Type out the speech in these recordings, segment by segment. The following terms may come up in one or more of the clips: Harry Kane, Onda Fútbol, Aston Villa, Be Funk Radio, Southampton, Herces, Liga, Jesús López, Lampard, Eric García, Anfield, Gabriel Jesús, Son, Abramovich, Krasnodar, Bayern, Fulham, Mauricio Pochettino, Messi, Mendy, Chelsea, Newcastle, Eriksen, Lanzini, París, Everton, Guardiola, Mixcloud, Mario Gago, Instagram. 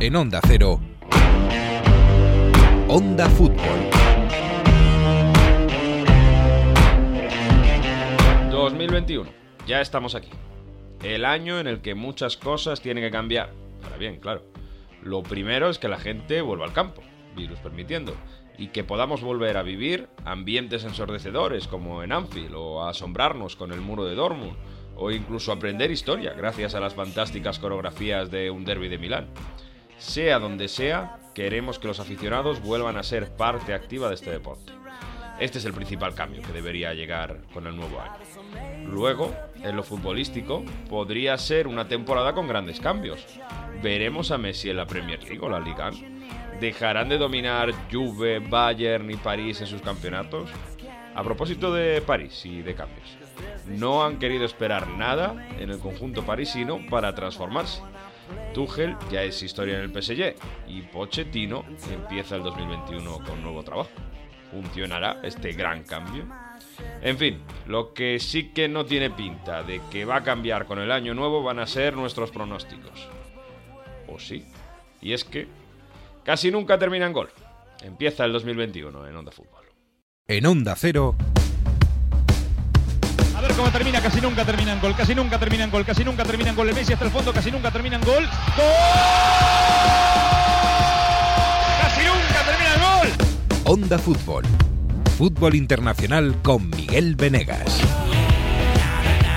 en Onda Cero. Onda Fútbol. 2021. Ya estamos aquí. El año en el que muchas cosas tienen que cambiar. Ahora bien, claro. Lo primero es que la gente vuelva al campo, virus permitiendo, y que podamos volver a vivir ambientes ensordecedores como en Anfield, o a asombrarnos con el muro de Dortmund, o incluso aprender historia gracias a las fantásticas coreografías de un derbi de Milán. Sea donde sea, queremos que los aficionados vuelvan a ser parte activa de este deporte. Este es el principal cambio que debería llegar con el nuevo año. Luego, en lo futbolístico, podría ser una temporada con grandes cambios. Veremos a Messi en la Premier League o la Liga. ¿Dejarán de dominar Juve, Bayern y París en sus campeonatos? A propósito de París y de cambios, no han querido esperar nada en el conjunto parisino para transformarse. Tuchel ya es historia en el PSG y Pochettino empieza el 2021 con nuevo trabajo. ¿Funcionará este gran cambio? En fin, lo que sí que no tiene pinta de que va a cambiar con el año nuevo van a ser nuestros pronósticos. ¿O sí? Y es que casi nunca termina en gol. Empieza el 2021 en Onda Fútbol. En Onda Cero. A ver cómo termina, casi nunca termina en gol, casi nunca termina en gol, casi nunca termina en gol. El Messi hasta el fondo, casi nunca termina en gol. ¡Gol! ¡Casi nunca termina en gol! Onda Fútbol. Fútbol internacional con Miguel Venegas.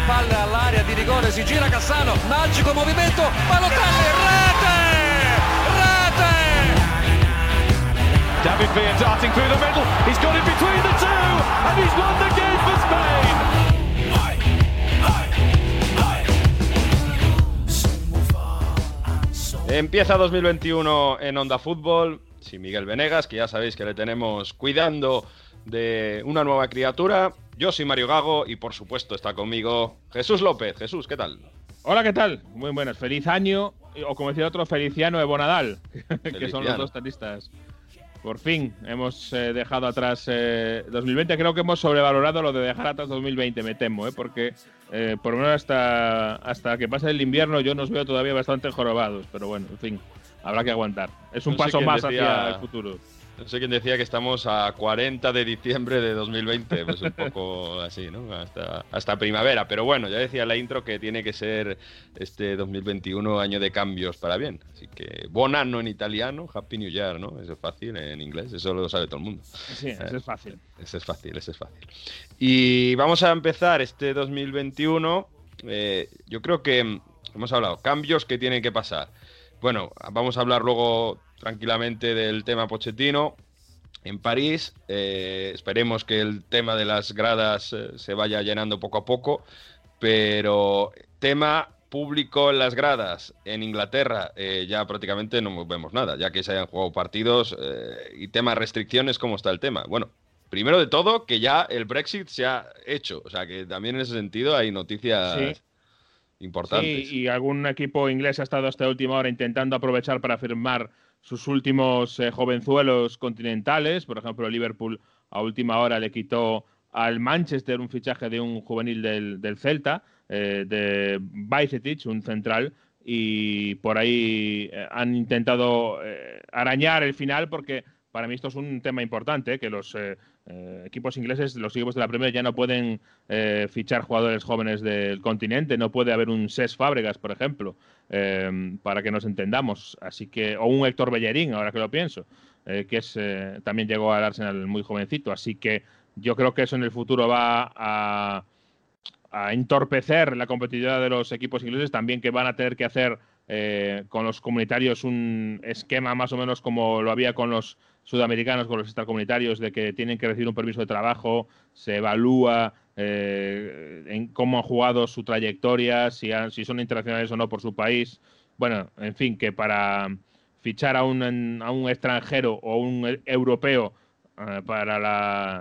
Palla al área de rigore, si gira Cassano, mágico movimiento, Balotelli, rete! David Villa darting through the middle, he's got it between the two, and he's won the game for Spain. Empieza 2021 en Onda Fútbol. Sí, Miguel Venegas, que ya sabéis que le tenemos cuidando de una nueva criatura. Yo soy Mario Gago y, por supuesto, está conmigo Jesús López. Jesús, ¿qué tal? Hola, ¿qué tal? Muy buenas. Feliz año, o como decía otro, Feliciano de Bonadal, Feliciano, que son los dos tenistas. Por fin hemos dejado atrás 2020. Creo que hemos sobrevalorado lo de dejar atrás 2020, me temo, porque por lo menos hasta que pase el invierno yo nos veo todavía bastante jorobados. Pero bueno, en fin. Habrá que aguantar. Es un paso más hacia el futuro. No sé quién decía que estamos a 40 de diciembre de 2020. Pues un poco así, ¿no? Hasta primavera. Pero bueno, ya decía la intro que tiene que ser este 2021 año de cambios para bien. Así que, buon anno en italiano, Happy New Year, ¿no? Eso es fácil en inglés, eso lo sabe todo el mundo. Sí, eso es fácil. Eso es fácil, eso es fácil. Y vamos a empezar este 2021. Yo creo que hemos hablado cambios que tienen que pasar. Bueno, vamos a hablar luego tranquilamente del tema Pochettino en París. Esperemos que el tema de las gradas se vaya llenando poco a poco. Pero tema público en las gradas en Inglaterra ya prácticamente no vemos nada, ya que se hayan jugado partidos y tema restricciones, ¿cómo está el tema? Bueno, primero de todo, que ya el Brexit se ha hecho. O sea, que también en ese sentido hay noticias... Sí. Importantes. Sí, y algún equipo inglés ha estado hasta última hora intentando aprovechar para firmar sus últimos jovenzuelos continentales. Por ejemplo, Liverpool a última hora le quitó al Manchester un fichaje de un juvenil del Celta, de Bajcetic, un central, y por ahí han intentado arañar el final, porque para mí esto es un tema importante, que los equipos ingleses, los equipos de la Premier ya no pueden fichar jugadores jóvenes del continente, no puede haber un Cesc Fábregas, por ejemplo, para que nos entendamos, así que, o un Héctor Bellerín, ahora que lo pienso, que es también llegó al Arsenal muy jovencito, así que yo creo que eso en el futuro va a entorpecer la competitividad de los equipos ingleses, también que van a tener que hacer con los comunitarios un esquema más o menos como lo había con los sudamericanos, con los extracomunitarios, de que tienen que recibir un permiso de trabajo, se evalúa en cómo han jugado su trayectoria, si son internacionales o no por su país. Bueno, en fin, que para fichar a un extranjero o un europeo para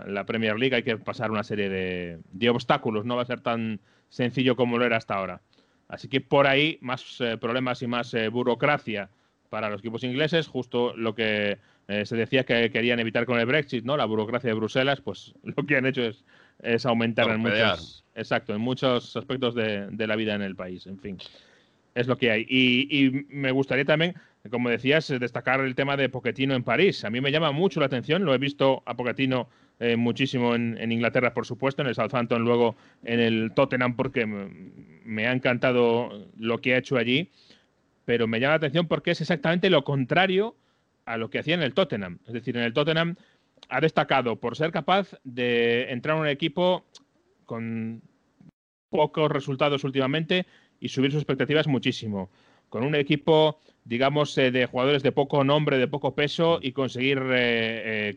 la Premier League hay que pasar una serie de obstáculos, no va a ser tan sencillo como lo era hasta ahora. Así que por ahí más problemas y más burocracia para los equipos ingleses, justo lo que se decía que querían evitar con el Brexit, ¿no? La burocracia de Bruselas, pues lo que han hecho es aumentar en muchos aspectos de la vida en el país. En fin, es lo que hay. Y me gustaría también como decías, destacar el tema de Pochettino en París. A mí me llama mucho la atención, lo he visto a Pochettino muchísimo en Inglaterra, por supuesto, en el Southampton, luego en el Tottenham, porque me ha encantado lo que ha hecho allí, pero me llama la atención porque es exactamente lo contrario a lo que hacía en el Tottenham. Es decir, en el Tottenham ha destacado por ser capaz de entrar en un equipo con pocos resultados últimamente y subir sus expectativas muchísimo, con un equipo, digamos, de jugadores de poco nombre, de poco peso, y conseguir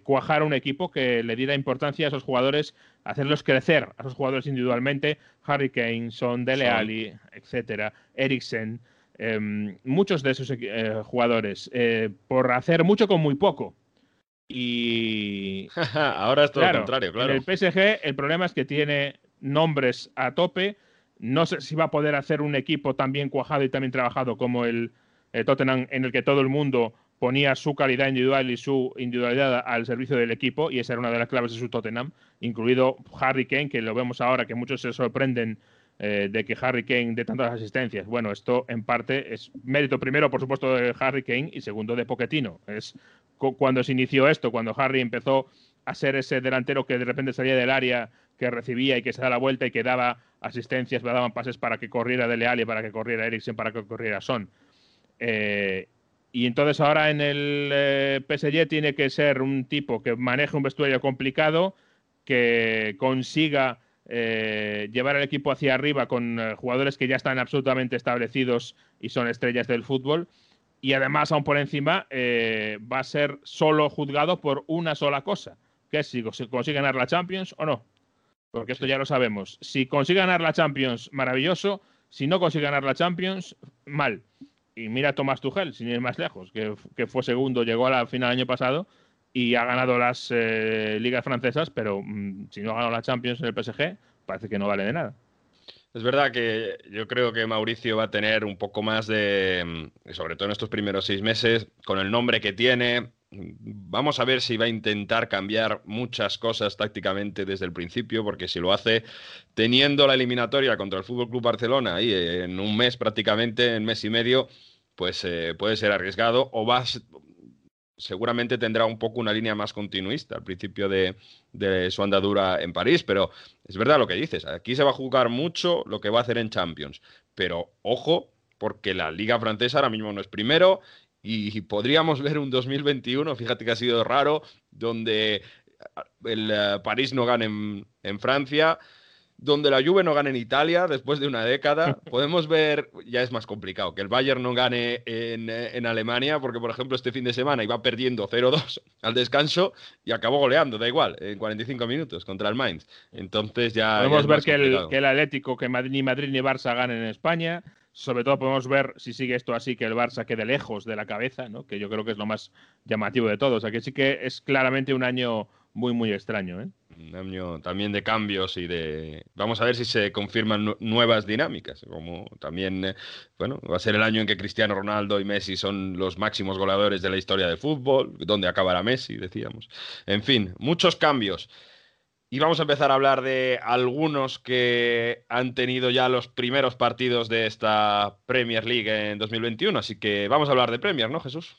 cuajar un equipo que le diera importancia a esos jugadores, hacerlos crecer, a esos jugadores individualmente, Harry Kane, Son, Dele Alli, etcétera, Eriksen, muchos de esos jugadores, por hacer mucho con muy poco. Y ahora es todo lo contrario, claro. En el PSG el problema es que tiene nombres a tope. No sé si va a poder hacer un equipo tan bien cuajado y tan bien trabajado como el Tottenham, en el que todo el mundo ponía su calidad individual y su individualidad al servicio del equipo, y esa era una de las claves de su Tottenham, incluido Harry Kane, que lo vemos ahora, que muchos se sorprenden de que Harry Kane dé tantas asistencias. Bueno, esto en parte es mérito primero, por supuesto, de Harry Kane y segundo de Pochettino. Es cuando se inició esto, cuando Harry empezó a ser ese delantero que de repente salía del área, que recibía y que se da la vuelta y que daba asistencias, daban pases para que corriera Dele Alli, para que corriera Eriksen, para que corriera Son. Y entonces ahora en el PSG tiene que ser un tipo que maneje un vestuario complicado, que consiga llevar al equipo hacia arriba con jugadores que ya están absolutamente establecidos y son estrellas del fútbol. Y además, aún por encima, va a ser solo juzgado por una sola cosa, que es si consigue ganar la Champions o no. Porque esto ya lo sabemos. Si consigue ganar la Champions, maravilloso. Si no consigue ganar la Champions, mal. Y mira a Thomas Tuchel, sin ir más lejos, que fue segundo, llegó a la final el año pasado y ha ganado las ligas francesas, pero si no ha ganado la Champions en el PSG, parece que no vale de nada. Es verdad que yo creo que Mauricio va a tener un poco más de, sobre todo en estos primeros 6 meses, con el nombre que tiene. Vamos a ver si va a intentar cambiar muchas cosas tácticamente desde el principio, porque si lo hace teniendo la eliminatoria contra el FC Barcelona ahí en un mes prácticamente, en mes y medio, pues puede ser arriesgado, o seguramente tendrá un poco una línea más continuista al principio de su andadura en París. Pero es verdad lo que dices, aquí se va a jugar mucho lo que va a hacer en Champions, pero ojo, porque la Liga francesa ahora mismo no es primero. Y podríamos ver un 2021, fíjate que ha sido raro, donde el París no gane en Francia, donde la Juve no gane en Italia después de una década. Podemos ver, ya es más complicado, que el Bayern no gane en Alemania, porque por ejemplo este fin de semana iba perdiendo 0-2 al descanso y acabó goleando, da igual, en 45 minutos contra el Mainz. Entonces ya podemos ver que el Atlético, que ni Madrid ni Barça ganen en España. Sobre todo podemos ver, si sigue esto así, que el Barça quede lejos de la cabeza, ¿no? Que yo creo que es lo más llamativo de todo. O sea, que sí que es claramente un año muy, muy extraño, ¿eh? Un año también de cambios y de... Vamos a ver si se confirman nuevas dinámicas. Como también, bueno, va a ser el año en que Cristiano Ronaldo y Messi son los máximos goleadores de la historia del fútbol. ¿Dónde acabará Messi? Decíamos. En fin, muchos cambios. Y vamos a empezar a hablar de algunos que han tenido ya los primeros partidos de esta Premier League en 2021. Así que vamos a hablar de Premier, ¿no, Jesús?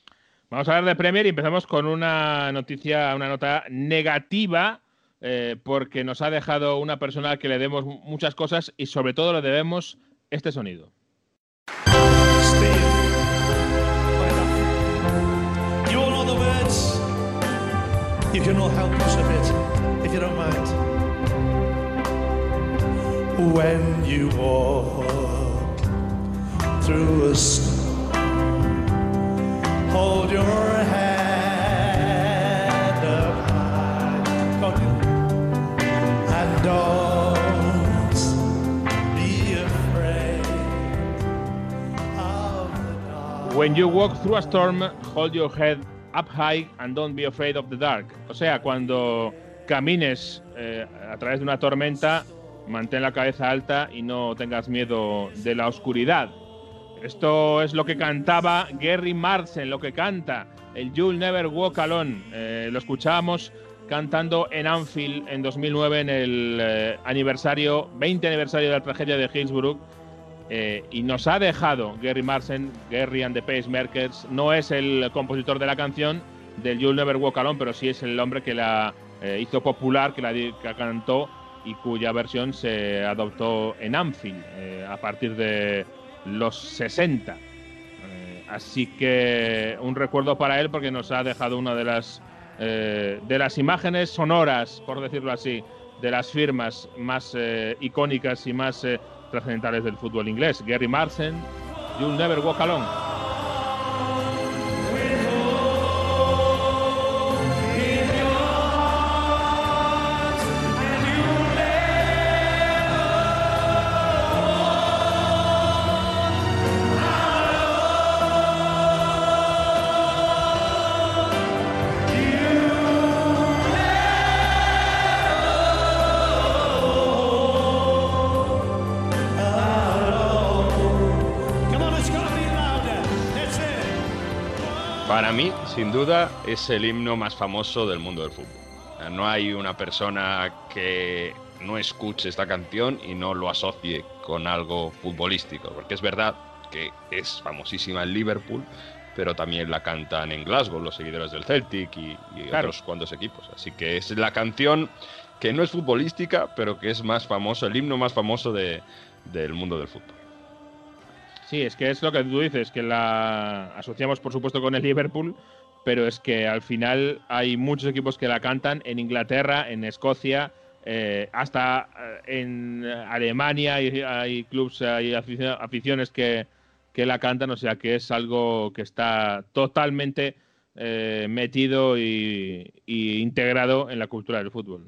Vamos a hablar de Premier y empezamos con una nota negativa, porque nos ha dejado una persona a la que le debemos muchas cosas y sobre todo le debemos este sonido. You all know the words. You can all help us a bit. You don't mind when you walk through a storm, hold your head up high, and don't be afraid of the dark. When you walk through a storm, hold your head up high and don't be afraid of the dark. O sea, cuando camines a través de una tormenta, mantén la cabeza alta y no tengas miedo de la oscuridad. Esto es lo que cantaba Gary Marsden, lo que canta el You'll Never Walk Alone. Lo escuchábamos cantando en Anfield en 2009, en el 20 aniversario de la tragedia de Hillsborough, Y nos ha dejado Gary Marsen. Gary and the Pacemakers no es el compositor de la canción del You'll Never Walk Alone, pero sí es el hombre que la hizo popular, que la cantó y cuya versión se adoptó en Anfield a partir de los 60. Así que un recuerdo para él, porque nos ha dejado una de las imágenes sonoras, por decirlo así, de las firmas más icónicas y más trascendentales del fútbol inglés. Gary Marsen, You'll Never Walk Alone. Para mí, sin duda, es el himno más famoso del mundo del fútbol. No hay una persona que no escuche esta canción y no lo asocie con algo futbolístico, porque es verdad que es famosísima en Liverpool, pero también la cantan en Glasgow los seguidores del Celtic y claro, otros cuantos equipos. Así que es la canción que no es futbolística, pero que es más famoso, el himno más famoso del mundo del fútbol. Sí, es que es lo que tú dices, que la asociamos por supuesto con el Liverpool, pero es que al final hay muchos equipos que la cantan en Inglaterra, en Escocia, hasta en Alemania hay clubs, hay aficiones que la cantan, o sea que es algo que está totalmente metido y integrado en la cultura del fútbol.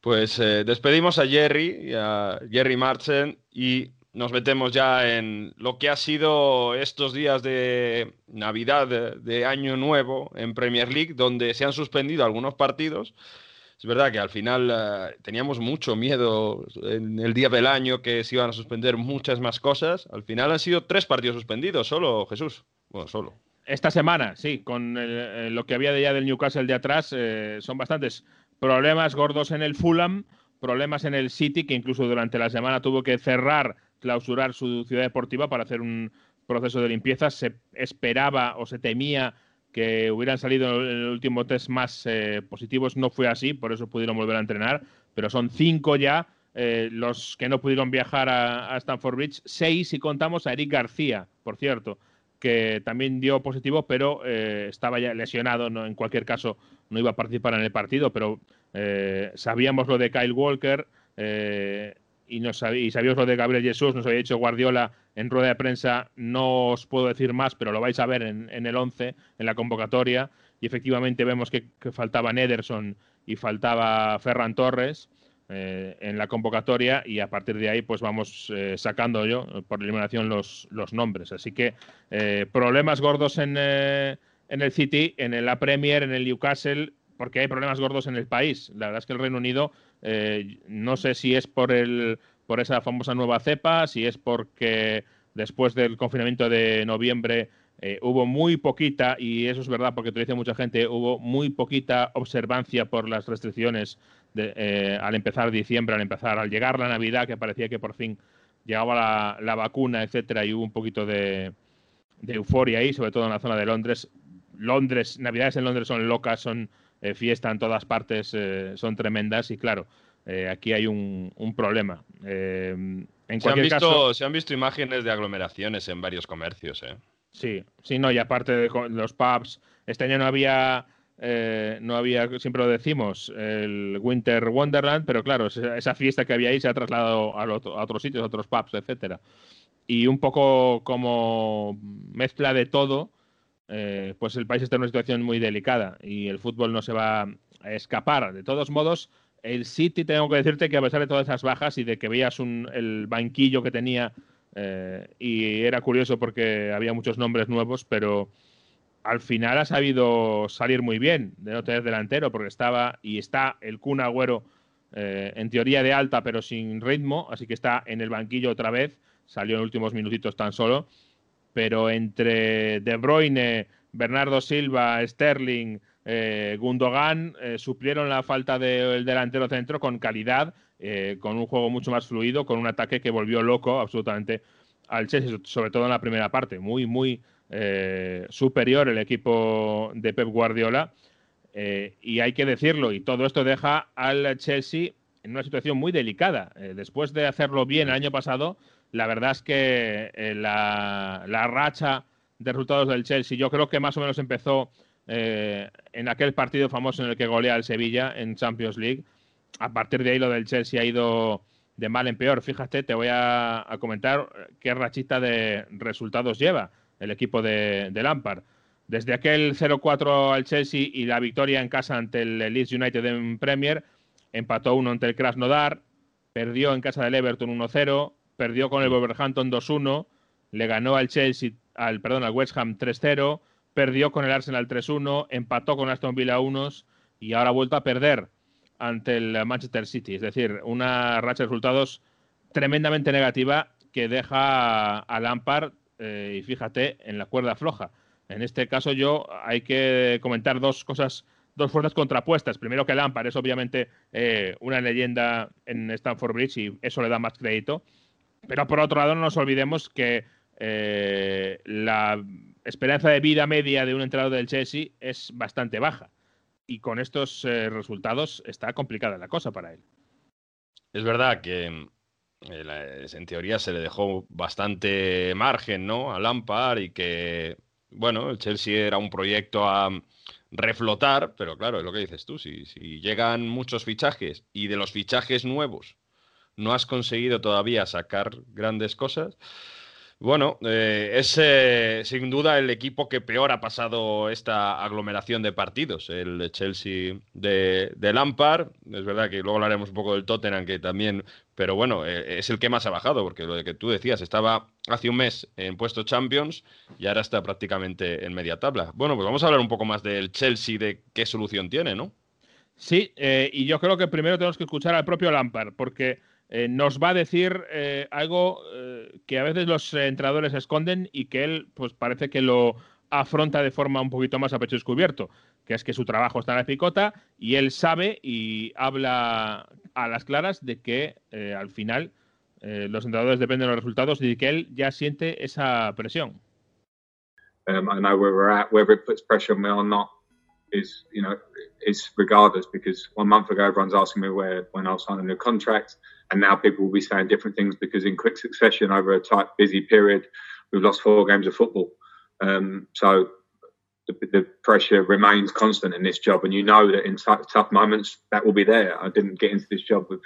Pues despedimos a Gary Marsen y nos metemos ya en lo que ha sido estos días de Navidad, de Año Nuevo en Premier League, donde se han suspendido algunos partidos. Es verdad que al final teníamos mucho miedo en el día del año que se iban a suspender muchas más cosas. Al final han sido 3 partidos suspendidos, solo, Jesús. Bueno, solo. Esta semana, sí, con lo que había de ya del Newcastle de atrás, son bastantes problemas gordos en el Fulham, problemas en el City, que incluso durante la semana tuvo que clausurar su ciudad deportiva para hacer un proceso de limpieza. Se esperaba o se temía que hubieran salido en el último test más positivos. No fue así, por eso pudieron volver a entrenar. Pero son 5 ya los que no pudieron viajar a Stamford Bridge. 6 si contamos a Eric García, por cierto, que también dio positivo, pero estaba ya lesionado. No, en cualquier caso, no iba a participar en el partido, pero sabíamos lo de Kyle Walker, y sabíamos lo de Gabriel Jesús. Nos había dicho Guardiola en rueda de prensa, no os puedo decir más, pero lo vais a ver en el 11, en la convocatoria, y efectivamente vemos que faltaban Ederson y faltaba Ferran Torres en la convocatoria, y a partir de ahí pues vamos sacando por eliminación los nombres. Así que problemas gordos en el City, en la Premier, en el Newcastle, porque hay problemas gordos en el país. La verdad es que el Reino Unido, no sé si es por esa famosa nueva cepa, si es porque después del confinamiento de noviembre hubo muy poquita, y eso es verdad porque te lo dice mucha gente, hubo muy poquita observancia por las restricciones al empezar diciembre, al llegar la Navidad, que parecía que por fin llegaba la vacuna, etcétera, y hubo un poquito de euforia ahí, sobre todo en la zona de Londres. Navidades en Londres son locas, son fiesta en todas partes, son tremendas, y claro, aquí hay un problema. En cualquier caso, se han visto imágenes de aglomeraciones en varios comercios. Sí, no, y aparte de los pubs, este año no había, siempre lo decimos, el Winter Wonderland, pero claro, esa fiesta que había ahí se ha trasladado a otros sitios, a otros pubs, etcétera. Y un poco como mezcla de todo, pues el país está en una situación muy delicada y el fútbol no se va a escapar. De todos modos, el City, tengo que decirte que a pesar de todas esas bajas y de que veías el banquillo que tenía, y era curioso porque había muchos nombres nuevos, pero al final ha sabido salir muy bien de no tener delantero, porque estaba y está el Kun Agüero en teoría de alta pero sin ritmo, así que está en el banquillo otra vez, salió en últimos minutitos tan solo. Pero entre De Bruyne, Bernardo Silva, Sterling, Gundogan, suplieron la falta del delantero centro con calidad. con un juego mucho más fluido, con un ataque que volvió loco absolutamente al Chelsea, sobre todo en la primera parte. Muy superior el equipo de Pep Guardiola, y hay que decirlo, y todo esto deja al Chelsea en una situación muy delicada. Después de hacerlo bien el año pasado, la verdad es que la racha de resultados del Chelsea, yo creo que más o menos empezó en aquel partido famoso en el que golea al Sevilla en Champions League. A partir de ahí lo del Chelsea ha ido de mal en peor. Fíjate, te voy a comentar qué rachita de resultados lleva el equipo de Lampard. Desde aquel 0-4 al Chelsea y la victoria en casa ante el Leeds United en Premier, empató 1 ante el Krasnodar, perdió en casa del Everton 1-0, perdió con el Wolverhampton 2-1, le ganó al Chelsea, al West Ham 3-0, perdió con el Arsenal 3-1, empató con Aston Villa 1 y ahora ha vuelto a perder ante el Manchester City. Es decir, una racha de resultados tremendamente negativa que deja a Lampard, y fíjate, en la cuerda floja. En este caso hay que comentar dos cosas, dos fuerzas contrapuestas. Primero, que Lampard es obviamente una leyenda en Stamford Bridge y eso le da más crédito. Pero por otro lado, no nos olvidemos que la esperanza de vida media de un entrenador del Chelsea es bastante baja. Y con estos resultados está complicada la cosa para él. Es verdad que en teoría se le dejó bastante margen, ¿no?, a Lampard, y que, bueno, el Chelsea era un proyecto a reflotar, pero claro, es lo que dices tú, si llegan muchos fichajes y de los fichajes nuevos no has conseguido todavía sacar grandes cosas. Bueno, es sin duda el equipo que peor ha pasado esta aglomeración de partidos, el Chelsea de Lampard. Es verdad que luego hablaremos un poco del Tottenham, que también, pero bueno, es el que más ha bajado, porque lo que tú decías, estaba hace un mes en puesto Champions y ahora está prácticamente en media tabla. Bueno, pues vamos a hablar un poco más del Chelsea, de qué solución tiene, ¿no? Sí, y yo creo que primero tenemos que escuchar al propio Lampard, porque nos va a decir algo que a veces los entrenadores esconden y que él, pues, parece que lo afronta de forma un poquito más a pecho descubierto, que es que su trabajo está en la picota y él sabe y habla a las claras de que al final los entrenadores dependen de los resultados y que él ya siente esa presión. I know where we're at, whether it puts pressure on me or not is, you know, is regardless, because 1 month ago everyone's asking me when I'll sign a new contract, and now people will be saying different things because in quick succession over a tight, busy period, we've lost 4 games of football. So the pressure remains constant in this job, and you know that in tough moments that will be there. I didn't get into this job with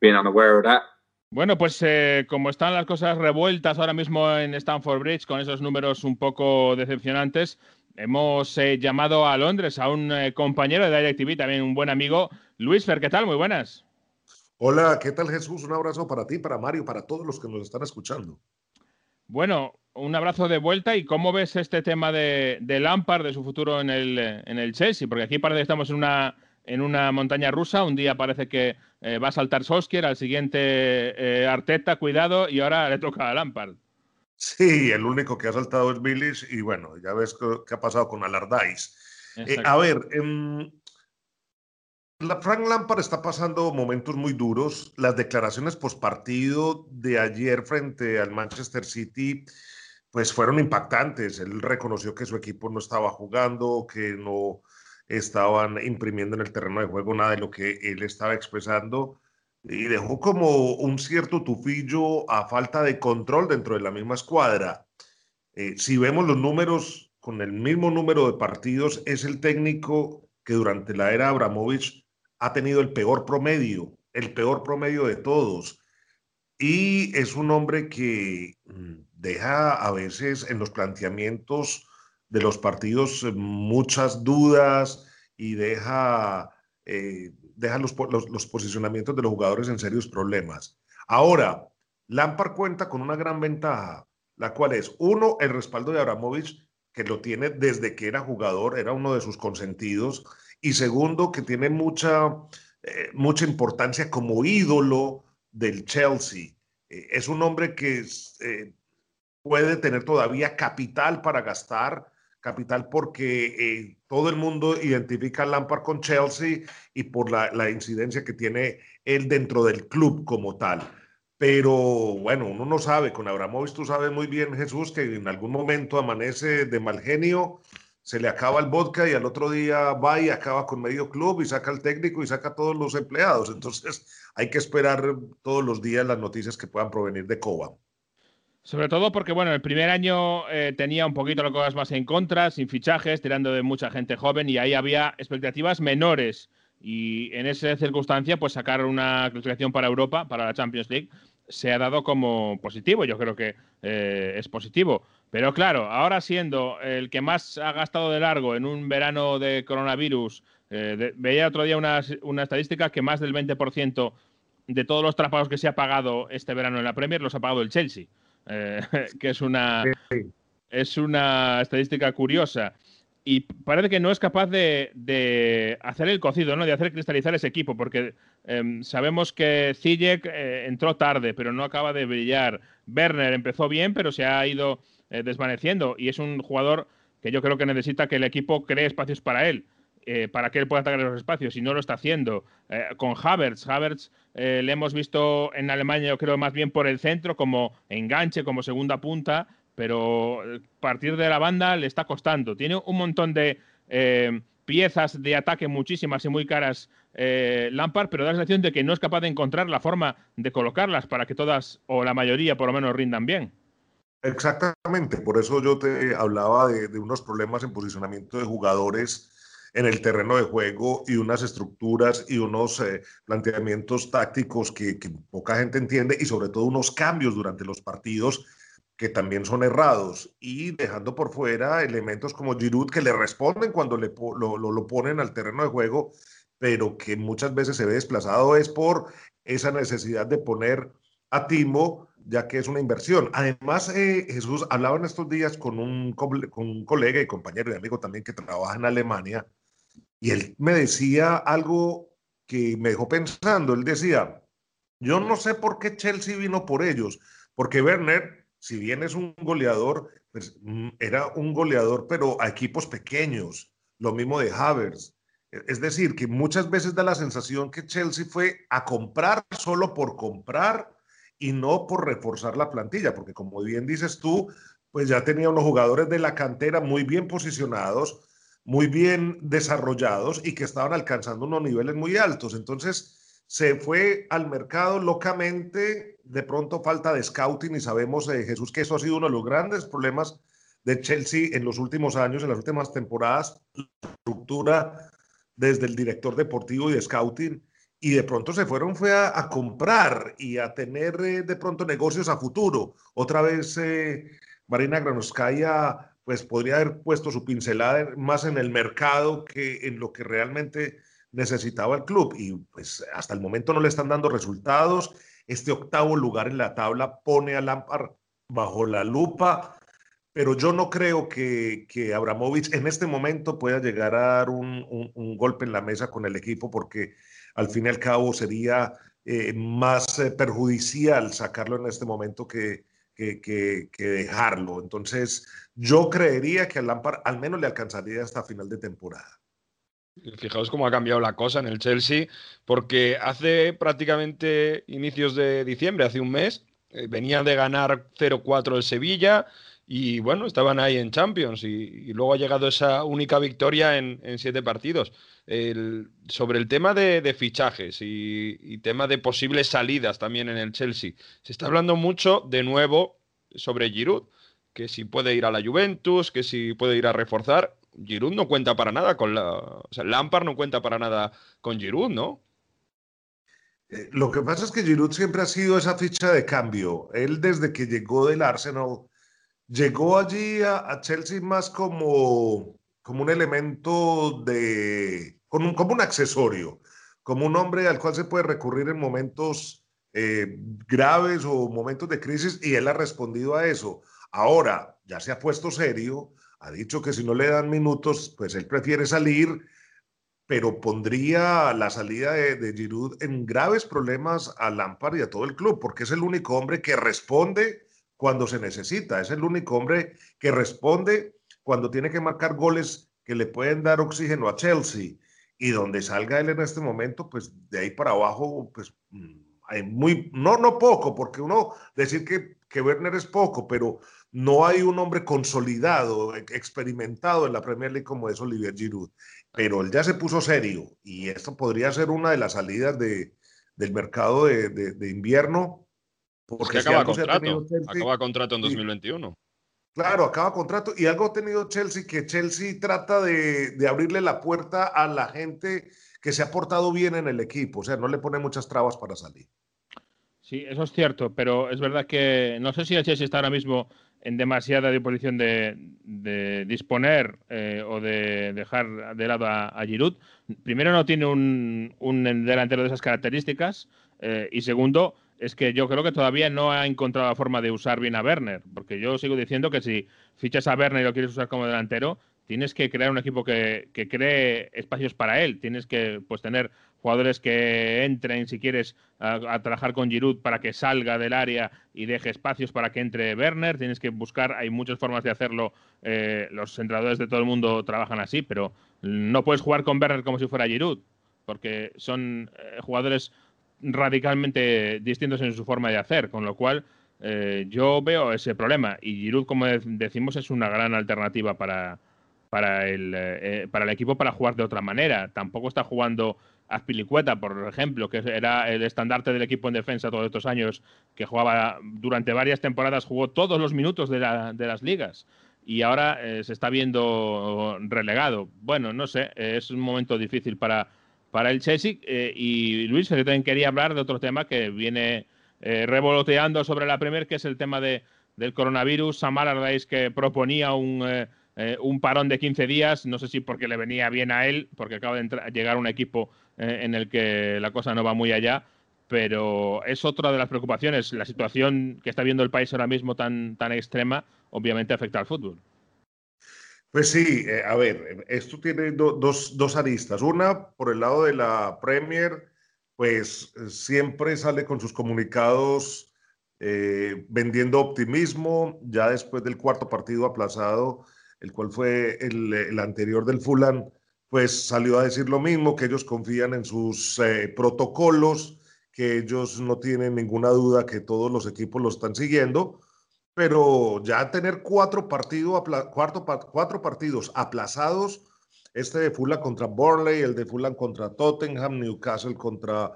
being unaware of that. Bueno, pues como están las cosas revueltas ahora mismo en Stamford Bridge, con esos números un poco decepcionantes, hemos llamado a Londres a un compañero de DirecTV, también un buen amigo, Luis Fer. ¿Qué tal? Muy buenas. Hola, ¿qué tal, Jesús? Un abrazo para ti, para Mario, para todos los que nos están escuchando. Bueno, un abrazo de vuelta. ¿Y cómo ves este tema de Lampard, de su futuro en el Chelsea? Porque aquí parece que estamos en una montaña rusa. Un día parece que va a saltar Solskjaer, al siguiente Arteta, cuidado, y ahora le toca a Lampard. Sí, el único que ha saltado es Bilic y bueno, ya ves qué ha pasado con Allardyce. A ver, Frank Lampard está pasando momentos muy duros. Las declaraciones pospartido de ayer frente al Manchester City pues fueron impactantes. Él reconoció que su equipo no estaba jugando, que no estaban imprimiendo en el terreno de juego nada de lo que él estaba expresando. Y dejó como un cierto tufillo a falta de control dentro de la misma escuadra. Si vemos los números, con el mismo número de partidos, es el técnico que durante la era Abramovich ha tenido el peor promedio de todos. Y es un hombre que deja a veces en los planteamientos de los partidos muchas dudas y deja los posicionamientos de los jugadores en serios problemas. Ahora, Lampard cuenta con una gran ventaja, la cual es, uno, el respaldo de Abramovich, que lo tiene desde que era jugador, era uno de sus consentidos, y segundo, que tiene mucha importancia como ídolo del Chelsea. Es un hombre que puede tener todavía capital para gastar, capital porque todo el mundo identifica a Lampard con Chelsea y por la incidencia que tiene él dentro del club como tal. Pero bueno, uno no sabe, con Abramovich tú sabes muy bien, Jesús, que en algún momento amanece de mal genio, se le acaba el vodka y al otro día va y acaba con medio club y saca al técnico y saca a todos los empleados. Entonces hay que esperar todos los días las noticias que puedan provenir de Cobham. Sobre todo porque, bueno, el primer año tenía un poquito las cosas más en contra, sin fichajes, tirando de mucha gente joven, y ahí había expectativas menores. Y en esa circunstancia, pues sacar una clasificación para Europa, para la Champions League, se ha dado como positivo. Yo creo que es positivo. Pero claro, ahora siendo el que más ha gastado de largo en un verano de coronavirus, veía otro día una estadística que más del 20% de todos los traspasos que se ha pagado este verano en la Premier los ha pagado el Chelsea. Que es una estadística curiosa y parece que no es capaz de hacer el cocido, ¿no? De hacer cristalizar ese equipo, porque sabemos que Ziyech entró tarde, pero no acaba de brillar. Werner empezó bien, pero se ha ido desvaneciendo, y es un jugador que yo creo que necesita que el equipo cree espacios para él, para que él pueda atacar los espacios, y no lo está haciendo. Con Havertz le hemos visto en Alemania, yo creo, más bien por el centro, como enganche, como segunda punta, pero partir de la banda le está costando. Tiene un montón de piezas de ataque, muchísimas y muy caras, Lampard, pero da la sensación de que no es capaz de encontrar la forma de colocarlas para que todas, o la mayoría por lo menos, rindan bien. Exactamente, por eso yo te hablaba de unos problemas en posicionamiento de jugadores en el terreno de juego y unas estructuras y unos planteamientos tácticos que poca gente entiende, y sobre todo unos cambios durante los partidos que también son errados, y dejando por fuera elementos como Giroud, que le responden cuando lo ponen al terreno de juego, pero que muchas veces se ve desplazado es por esa necesidad de poner a Timo, ya que es una inversión. Además, Jesús, hablaba en estos días con un colega y compañero y amigo también que trabaja en Alemania, y él me decía algo que me dejó pensando. Él decía, yo no sé por qué Chelsea vino por ellos, porque Werner, si bien es un goleador, pues, era un goleador, pero a equipos pequeños, lo mismo de Havertz. Es decir, que muchas veces da la sensación que Chelsea fue a comprar solo por comprar y no por reforzar la plantilla, porque como bien dices tú, pues ya tenía unos jugadores de la cantera muy bien posicionados, muy bien desarrollados y que estaban alcanzando unos niveles muy altos. Entonces se fue al mercado locamente, de pronto falta de scouting, y sabemos, Jesús, que eso ha sido uno de los grandes problemas de Chelsea en los últimos años, en las últimas temporadas, la estructura desde el director deportivo y de scouting, y de pronto se fue a comprar y a tener de pronto negocios a futuro. Otra vez Marina Granovskaya pues podría haber puesto su pincelada más en el mercado que en lo que realmente necesitaba el club. Y pues hasta el momento no le están dando resultados. Este octavo lugar en la tabla pone a Lampard bajo la lupa, pero yo no creo que Abramovich en este momento pueda llegar a dar un golpe en la mesa con el equipo, porque al fin y al cabo sería más perjudicial sacarlo en este momento que dejarlo. Entonces, yo creería que a Lampard al menos le alcanzaría hasta final de temporada. Fijaos cómo ha cambiado la cosa en el Chelsea, porque hace prácticamente inicios de diciembre, hace un mes, venía de ganar 0-4 el Sevilla y, bueno, estaban ahí en Champions, y luego ha llegado esa única victoria en 7 partidos. Sobre el tema de fichajes y tema de posibles salidas también en el Chelsea, se está hablando mucho de nuevo sobre Giroud, que si puede ir a la Juventus, que si puede ir a reforzar. Giroud no cuenta para nada con Lampard no cuenta para nada con Giroud, ¿no? Lo que pasa es que Giroud siempre ha sido esa ficha de cambio. Él, desde que llegó del Arsenal, llegó allí a Chelsea más como un elemento como un accesorio, como un hombre al cual se puede recurrir en momentos graves o momentos de crisis, y él ha respondido a eso. Ahora ya se ha puesto serio, ha dicho que si no le dan minutos, pues él prefiere salir, pero pondría la salida de Giroud en graves problemas a Lampard y a todo el club, porque es el único hombre que responde cuando se necesita, es el único hombre que responde cuando tiene que marcar goles que le pueden dar oxígeno a Chelsea, y donde salga él en este momento, pues de ahí para abajo, pues hay muy, no poco, porque uno decir que Werner es poco, pero no hay un hombre consolidado, experimentado en la Premier League como es Olivier Giroud, pero él ya se puso serio, y esto podría ser una de las salidas del mercado de invierno, porque es que acaba contrato en 2021. Claro, acaba contrato, y algo ha tenido Chelsea, que Chelsea trata de abrirle la puerta a la gente que se ha portado bien en el equipo, o sea, no le pone muchas trabas para salir. Sí, eso es cierto, pero es verdad que no sé si el Chelsea está ahora mismo en demasiada disposición de disponer o de dejar de lado a Giroud. Primero, no tiene un delantero de esas características, y segundo, es que yo creo que todavía no ha encontrado la forma de usar bien a Werner, porque yo sigo diciendo que si fichas a Werner y lo quieres usar como delantero, tienes que crear un equipo que cree espacios para él, tienes que pues tener jugadores que entren, si quieres, a trabajar con Giroud para que salga del área y deje espacios para que entre Werner, tienes que buscar, hay muchas formas de hacerlo, los entrenadores de todo el mundo trabajan así, pero no puedes jugar con Werner como si fuera Giroud, porque son jugadores radicalmente distintos en su forma de hacer, con lo cual yo veo ese problema, y Giroud, como decimos, es una gran alternativa para el equipo, para jugar de otra manera. Tampoco está jugando Azpilicueta, por ejemplo, que era el estandarte del equipo en defensa todos estos años, que jugaba durante varias temporadas, jugó todos los minutos de las ligas, y ahora se está viendo relegado. Bueno, no sé, es un momento difícil para el Chelsea, y Luis, yo también quería hablar de otro tema que viene revoloteando sobre la Premier, que es el tema del coronavirus. Sam Allardyce, que proponía un parón de 15 días, no sé si porque le venía bien a él, porque acaba de llegar un equipo en el que la cosa no va muy allá, pero es otra de las preocupaciones. La situación que está viendo el país ahora mismo tan extrema, obviamente afecta al fútbol. Pues sí, a ver, esto tiene dos aristas. Una, por el lado de la Premier, pues siempre sale con sus comunicados vendiendo optimismo, ya después del cuarto partido aplazado, el cual fue el anterior del Fulham, pues salió a decir lo mismo, que ellos confían en sus protocolos, que ellos no tienen ninguna duda que todos los equipos lo están siguiendo. Pero ya tener cuatro partidos aplazados, este de Fulham contra Burnley, el de Fulham contra Tottenham, Newcastle contra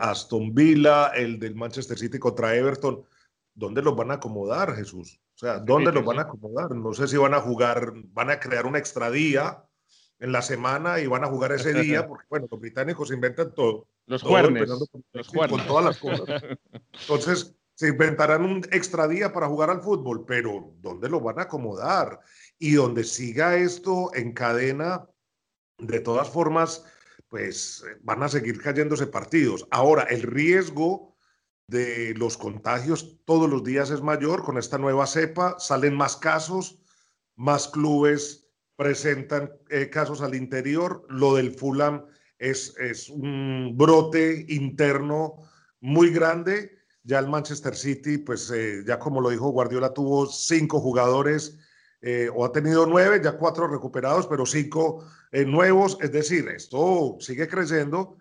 Aston Villa, el del Manchester City contra Everton, ¿dónde los van a acomodar, Jesús? O sea, ¿dónde los van a acomodar? No sé si van a jugar, van a crear un extra día en la semana y van a jugar ese día, porque bueno, los británicos inventan todo. Los jueves, con todas las cosas. Entonces, se inventarán un extra día para jugar al fútbol, pero ¿dónde lo van a acomodar? Y donde siga esto en cadena, de todas formas, pues van a seguir cayéndose partidos. Ahora, el riesgo de los contagios todos los días es mayor. Con esta nueva cepa salen más casos, más clubes presentan casos al interior. Lo del Fulham es un brote interno muy grande. Ya el Manchester City, pues ya como lo dijo Guardiola, tuvo 5 jugadores, o ha tenido 9, ya 4 recuperados, pero 5 nuevos. Es decir, esto sigue creciendo,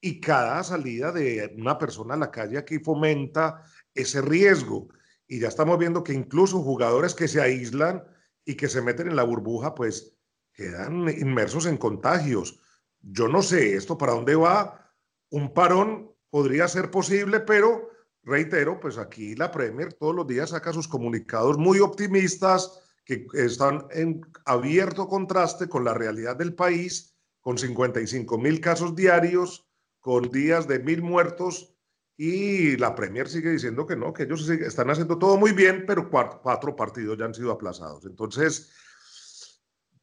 y cada salida de una persona a la calle aquí fomenta ese riesgo. Y ya estamos viendo que incluso jugadores que se aíslan y que se meten en la burbuja, pues quedan inmersos en contagios. Yo no sé esto para dónde va. Un parón podría ser posible, pero reitero, pues aquí la Premier todos los días saca sus comunicados muy optimistas, que están en abierto contraste con la realidad del país, con 55.000 casos diarios, con días de 1.000 muertos, y la Premier sigue diciendo que no, que ellos están haciendo todo muy bien, pero 4 partidos ya han sido aplazados. Entonces,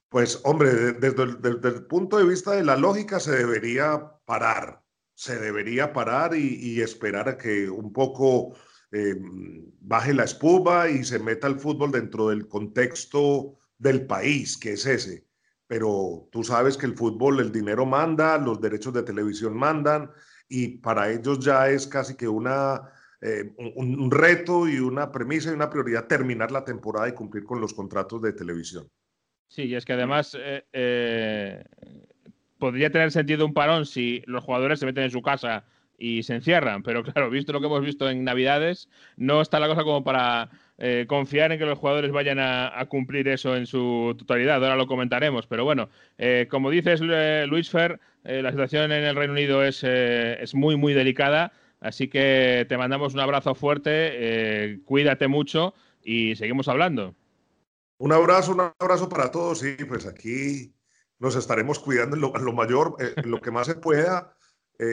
pues hombre, desde el punto de vista de la lógica se debería parar y esperar a que un poco baje la espuma y se meta el fútbol dentro del contexto del país, que es ese. Pero tú sabes que el fútbol, el dinero manda, los derechos de televisión mandan, y para ellos ya es casi que un reto y una premisa y una prioridad terminar la temporada y cumplir con los contratos de televisión. Sí, y es que además podría tener sentido un parón si los jugadores se meten en su casa y se encierran, pero claro, visto lo que hemos visto en Navidades, no está la cosa como para confiar en que los jugadores vayan a cumplir eso en su totalidad. Ahora lo comentaremos, pero bueno, como dices, Luis Fer, la situación en el Reino Unido es muy, muy delicada, así que te mandamos un abrazo fuerte, cuídate mucho y seguimos hablando. Un abrazo para todos, y pues aquí nos estaremos cuidando en lo mayor, en lo que más se pueda.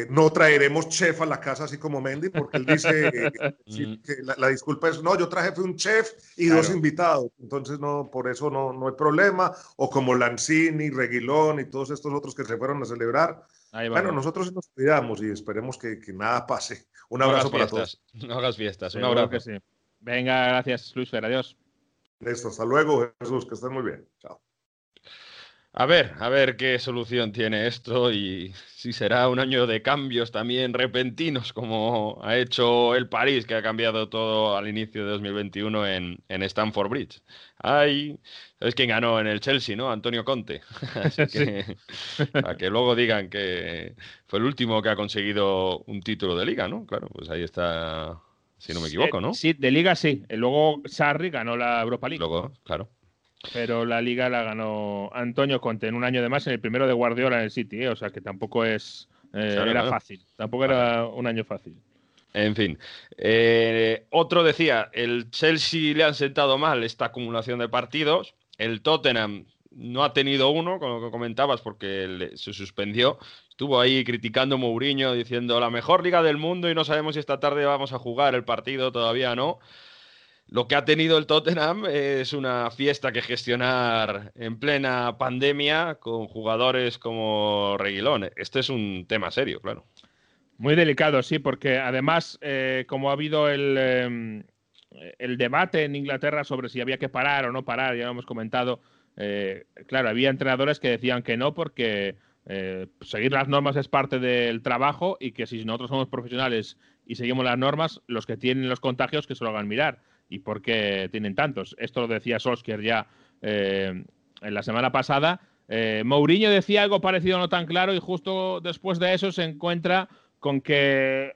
No traeremos chef a la casa así como Mendy, porque él dice que la disculpa es, no, yo traje fue un chef y claro, 2 invitados, entonces no, por eso no hay problema, o como Lanzini, Reguilón y todos estos otros que se fueron a celebrar. Bueno, nosotros nos cuidamos y esperemos que nada pase. Un abrazo para todos. No hagas fiestas, un abrazo. Que sí. Venga, gracias Luis Fer, adiós. Listo, hasta luego Jesús, que estén muy bien, chao. A ver qué solución tiene esto y si será un año de cambios también repentinos como ha hecho el París, que ha cambiado todo al inicio de 2021 en Stamford Bridge. Ay, ¿sabes quién ganó en el Chelsea, no? Antonio Conte. Así que, sí. Para que luego digan que fue el último que ha conseguido un título de Liga, ¿no? Claro, pues ahí está, si no me equivoco, ¿no? Sí, de Liga sí. Luego Sarri ganó la Europa League. Luego, claro. Pero la Liga la ganó Antonio Conte en un año de más, en el primero de Guardiola en el City, o sea que tampoco es claro, era fácil, tampoco era un año fácil. En fin, otro decía, el Chelsea le han sentado mal esta acumulación de partidos, el Tottenham no ha tenido uno, con lo que comentabas, porque se suspendió. Estuvo ahí criticando Mourinho, diciendo la mejor liga del mundo y no sabemos si esta tarde vamos a jugar el partido, todavía no. Lo que ha tenido el Tottenham es una fiesta que gestionar en plena pandemia con jugadores como Reguilón. Este es un tema serio, claro. Muy delicado, sí, porque además, como ha habido el debate en Inglaterra sobre si había que parar o no parar, ya lo hemos comentado, claro, había entrenadores que decían que no porque seguir las normas es parte del trabajo y que si nosotros somos profesionales y seguimos las normas, los que tienen los contagios que se lo hagan mirar. ¿Y por qué tienen tantos? Esto lo decía Solskjaer ya en la semana pasada. Mourinho decía algo parecido, no tan claro, y justo después de eso se encuentra con que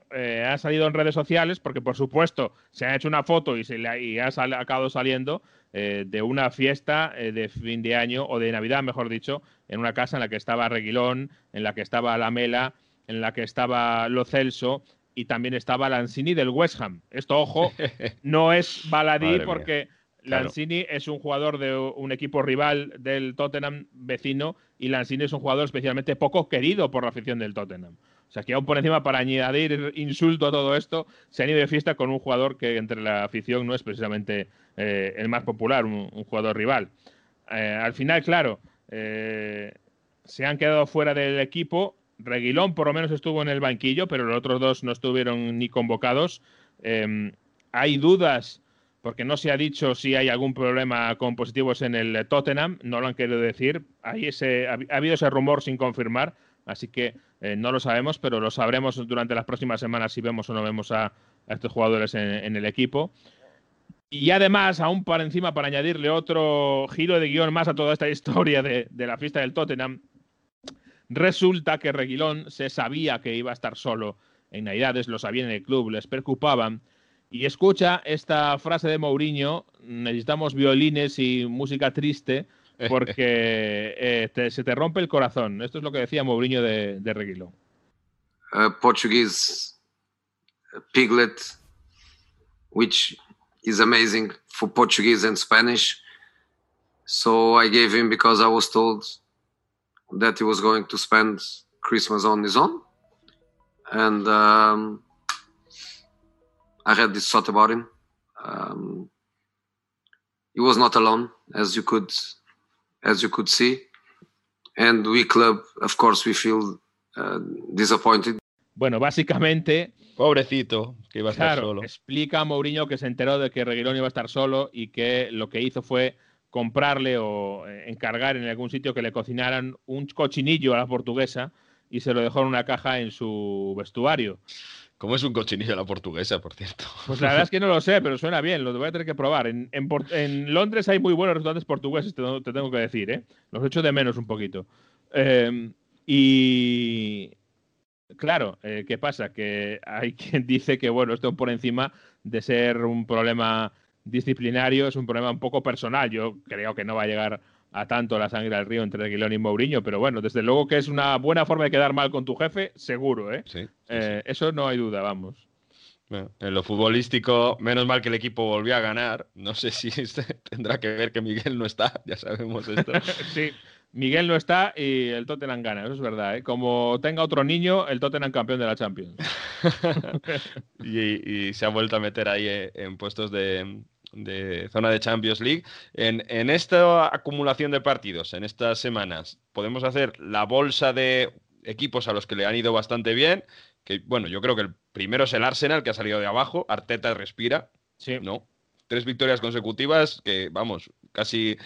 ha salido en redes sociales, porque por supuesto se ha hecho una foto y ha acabado saliendo de una fiesta de fin de año, o de Navidad, mejor dicho, en una casa en la que estaba Reguilón, en la que estaba Lamela, en la que estaba Lo Celso, y también estaba Lanzini del West Ham. Esto, ojo, no es baladí porque Lanzini es un jugador de un equipo rival del Tottenham vecino, y Lanzini es un jugador especialmente poco querido por la afición del Tottenham. O sea, que aún por encima, para añadir insulto a todo esto, se han ido de fiesta con un jugador que entre la afición no es precisamente el más popular, un jugador rival. Al final, claro, se han quedado fuera del equipo. Reguilón por lo menos estuvo en el banquillo, pero los otros dos no estuvieron ni convocados. Hay dudas, porque no se ha dicho si hay algún problema con positivos en el Tottenham, no lo han querido decir. Ha habido ese rumor sin confirmar, así que no lo sabemos, pero lo sabremos durante las próximas semanas si vemos o no vemos a estos jugadores en el equipo. Y además, aún para encima, para añadirle otro giro de guión más a toda esta historia de la fiesta del Tottenham, resulta que Reguilón se sabía que iba a estar solo en Navidades, lo sabían en el club, les preocupaban. Y escucha esta frase de Mourinho: necesitamos violines y música triste porque se te rompe el corazón. Esto es lo que decía Mourinho de Reguilón. Portuguese piglet, which is amazing for Portuguese and Spanish. So I gave him because I was told that he was going to spend Christmas on his own, and I had this thought about him. He was not alone, as you could see, and we club, of course, we feel disappointed. Bueno, básicamente, pobrecito, que iba a estar solo. Explica a Mourinho que se enteró de que Reguilón iba a estar solo y que lo que hizo fue comprarle o encargar en algún sitio que le cocinaran un cochinillo a la portuguesa y se lo dejó en una caja en su vestuario. ¿Cómo es un cochinillo a la portuguesa, por cierto? Pues la verdad es que no lo sé, pero suena bien, lo voy a tener que probar. En Londres hay muy buenos restaurantes portugueses, te tengo que decir, ¿eh? Los echo de menos un poquito. Y claro, ¿qué pasa? Que hay quien dice que, bueno, esto por encima de ser un problema disciplinario, es un problema un poco personal. Yo creo que no va a llegar a tanto la sangre al río entre Reguilón y Mourinho, pero bueno, desde luego que es una buena forma de quedar mal con tu jefe, seguro, ¿eh? Sí, sí, sí. Eso no hay duda, vamos. Bueno, en lo futbolístico, menos mal que el equipo volvió a ganar. No sé si tendrá que ver que Miguel no está, ya sabemos esto. Sí, Miguel no está y el Tottenham gana, eso es verdad, ¿eh? Como tenga otro niño, el Tottenham campeón de la Champions. Y se ha vuelto a meter ahí en puestos de zona de Champions League. En esta acumulación de partidos, en estas semanas, podemos hacer la bolsa de equipos a los que le han ido bastante bien. Que, bueno, yo creo que el primero es el Arsenal, que ha salido de abajo. Arteta respira, sí, ¿no? 3 victorias consecutivas, que vamos, casi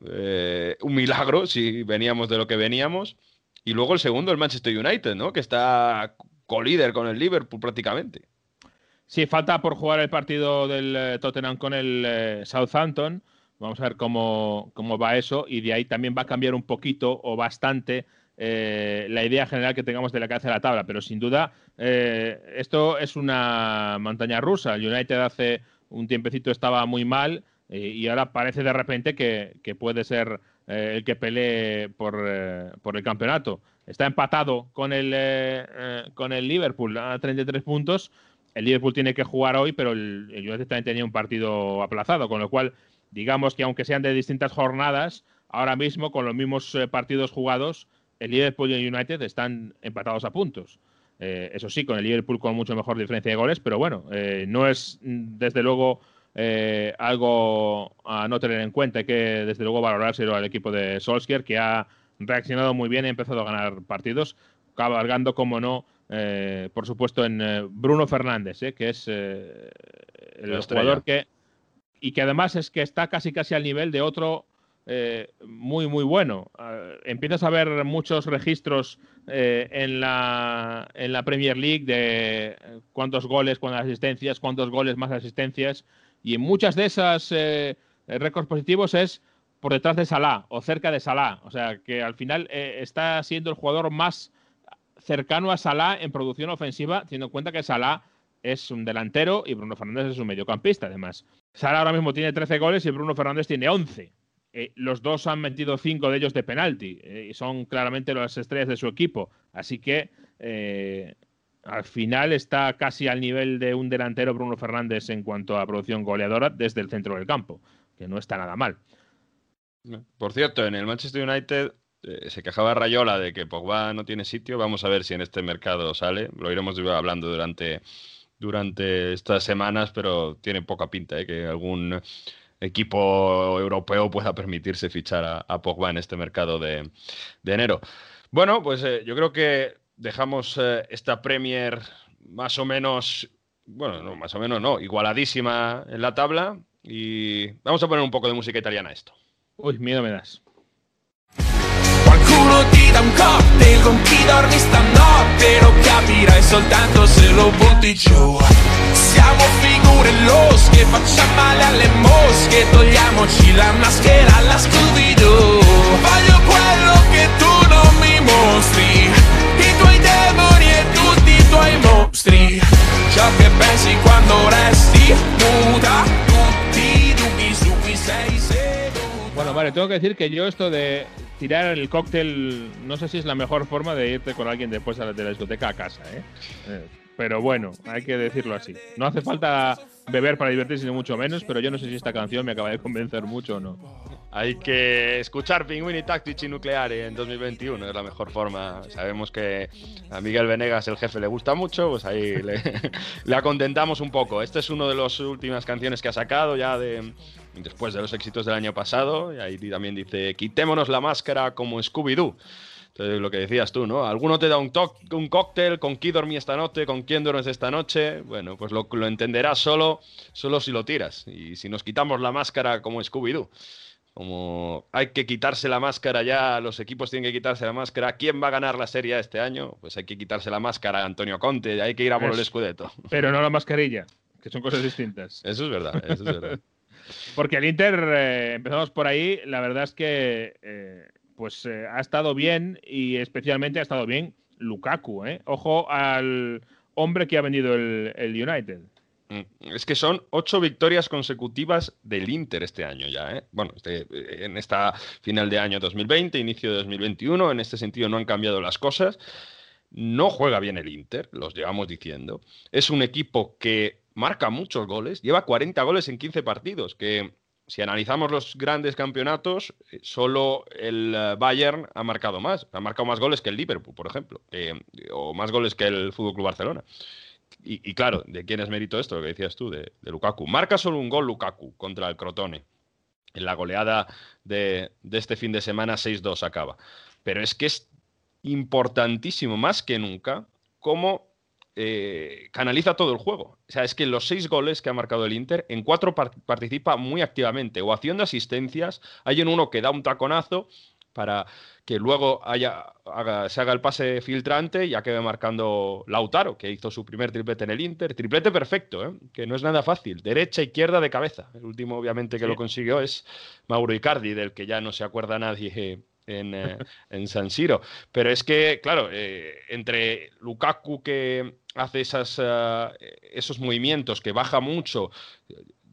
un milagro si veníamos de lo que veníamos. Y luego el segundo, el Manchester United, ¿no? Que está colíder con el Liverpool prácticamente. Sí, falta por jugar el partido del Tottenham con el Southampton. Vamos a ver cómo va eso. Y de ahí también va a cambiar un poquito o bastante la idea general que tengamos de la cabeza de la tabla. Pero sin duda, esto es una montaña rusa. El United hace un tiempecito estaba muy mal y ahora parece de repente que puede ser el que pelee por el campeonato. Está empatado con el Liverpool a 33 puntos. El Liverpool tiene que jugar hoy, pero el United también tenía un partido aplazado, con lo cual, digamos que aunque sean de distintas jornadas, ahora mismo, con los mismos partidos jugados, el Liverpool y el United están empatados a puntos. Eso sí, con el Liverpool con mucho mejor diferencia de goles, pero bueno, no es, desde luego, algo a no tener en cuenta. Hay que, desde luego, valorárselo al equipo de Solskjaer, que ha reaccionado muy bien y ha empezado a ganar partidos, cabalgando, como no, por supuesto, en Bruno Fernández, que es el jugador que... Y que además es que está casi al nivel de otro muy, muy bueno. Empiezas a ver muchos registros en la Premier League de cuántos goles, cuántas asistencias, cuántos goles más asistencias. Y en muchas de esas récords positivos es por detrás de Salah o cerca de Salah. O sea, que al final está siendo el jugador más cercano a Salah en producción ofensiva, teniendo en cuenta que Salah es un delantero y Bruno Fernández es un mediocampista, además. Salah ahora mismo tiene 13 goles y Bruno Fernández tiene 11. Los dos han metido 5 de ellos de penalti y son claramente las estrellas de su equipo. Así que al final está casi al nivel de un delantero Bruno Fernández en cuanto a producción goleadora desde el centro del campo, que no está nada mal. Por cierto, en el Manchester United... se quejaba Rayola de que Pogba no tiene sitio. Vamos a ver si en este mercado sale. Lo iremos hablando durante estas semanas, pero tiene poca pinta, que algún equipo europeo pueda permitirse fichar a Pogba en este mercado de enero. Bueno, pues yo creo que dejamos esta Premier más o menos, bueno, no, más o menos no, igualadísima en la tabla, y vamos a poner un poco de música italiana a esto. Uy, miedo me das. Qualcuno ti dà un cocktail con chi dormi stanotte, lo capirai soltanto se lo butti giù. Siamo figure losche, facciamo male alle mosche, togliamoci la maschera alla Scooby-Doo. Voglio quello che tu non mi mostri, i tuoi demoni e tutti i tuoi mostri, ciò che pensi quando resti muta, tutti i dubbi su cui sei seduta. Bueno, vale, tengo que decir que yo esto de... tirar el cóctel, no sé si es la mejor forma de irte con alguien después de la discoteca a casa, pero bueno, hay que decirlo así. No hace falta beber para divertirse ni mucho menos, pero yo no sé si esta canción me acaba de convencer mucho o no. Hay que escuchar Pinguini Tattici Nucleari en 2021, es la mejor forma. Sabemos que a Miguel Venegas, el jefe, le gusta mucho, pues ahí le acontentamos un poco. Este es uno de las últimas canciones que ha sacado ya después de los éxitos del año pasado, y ahí también dice: quitémonos la máscara como Scooby-Doo. Entonces, lo que decías tú, ¿no? Alguno te da un cóctel, ¿con quién dormí esta noche? ¿Con quién duermes esta noche? Bueno, pues lo entenderás solo si lo tiras. Y si nos quitamos la máscara como Scooby-Doo, como hay que quitarse la máscara ya, los equipos tienen que quitarse la máscara. ¿Quién va a ganar la Serie A este año? Pues hay que quitarse la máscara, Antonio Conte, hay que ir a por el Scudetto. Pero no la mascarilla, que son cosas distintas. Eso es verdad. Porque el Inter, empezamos por ahí, la verdad es que pues ha estado bien, y especialmente ha estado bien Lukaku, ¿eh? Ojo al hombre que ha vendido el United. Es que son 8 victorias consecutivas del Inter este año ya, ¿eh? Bueno, en esta final de año 2020, inicio de 2021, en este sentido no han cambiado las cosas. No juega bien el Inter, los llevamos diciendo. Es un equipo que marca muchos goles, lleva 40 goles en 15 partidos, que si analizamos los grandes campeonatos, solo el Bayern ha marcado más goles que el Liverpool, por ejemplo, o más goles que el FC Barcelona. Y claro, ¿de quién es mérito esto? Lo que decías tú, de Lukaku. Marca solo un gol Lukaku contra el Crotone. En la goleada de este fin de semana, 6-2 acaba. Pero es que es importantísimo, más que nunca, cómo canaliza todo el juego. O sea, es que los 6 goles que ha marcado el Inter, en 4 participa muy activamente, o haciendo asistencias. Hay en uno que da un taconazo para que luego se haga el pase filtrante y acabe marcando Lautaro, que hizo su primer triplete en el Inter. Triplete perfecto, ¿eh? Que no es nada fácil. Derecha, izquierda, de cabeza. El último, obviamente, que lo consiguió es Mauro Icardi, del que ya no se acuerda nadie en San Siro. Pero es que, claro, entre Lukaku, que hace esos movimientos, que baja mucho...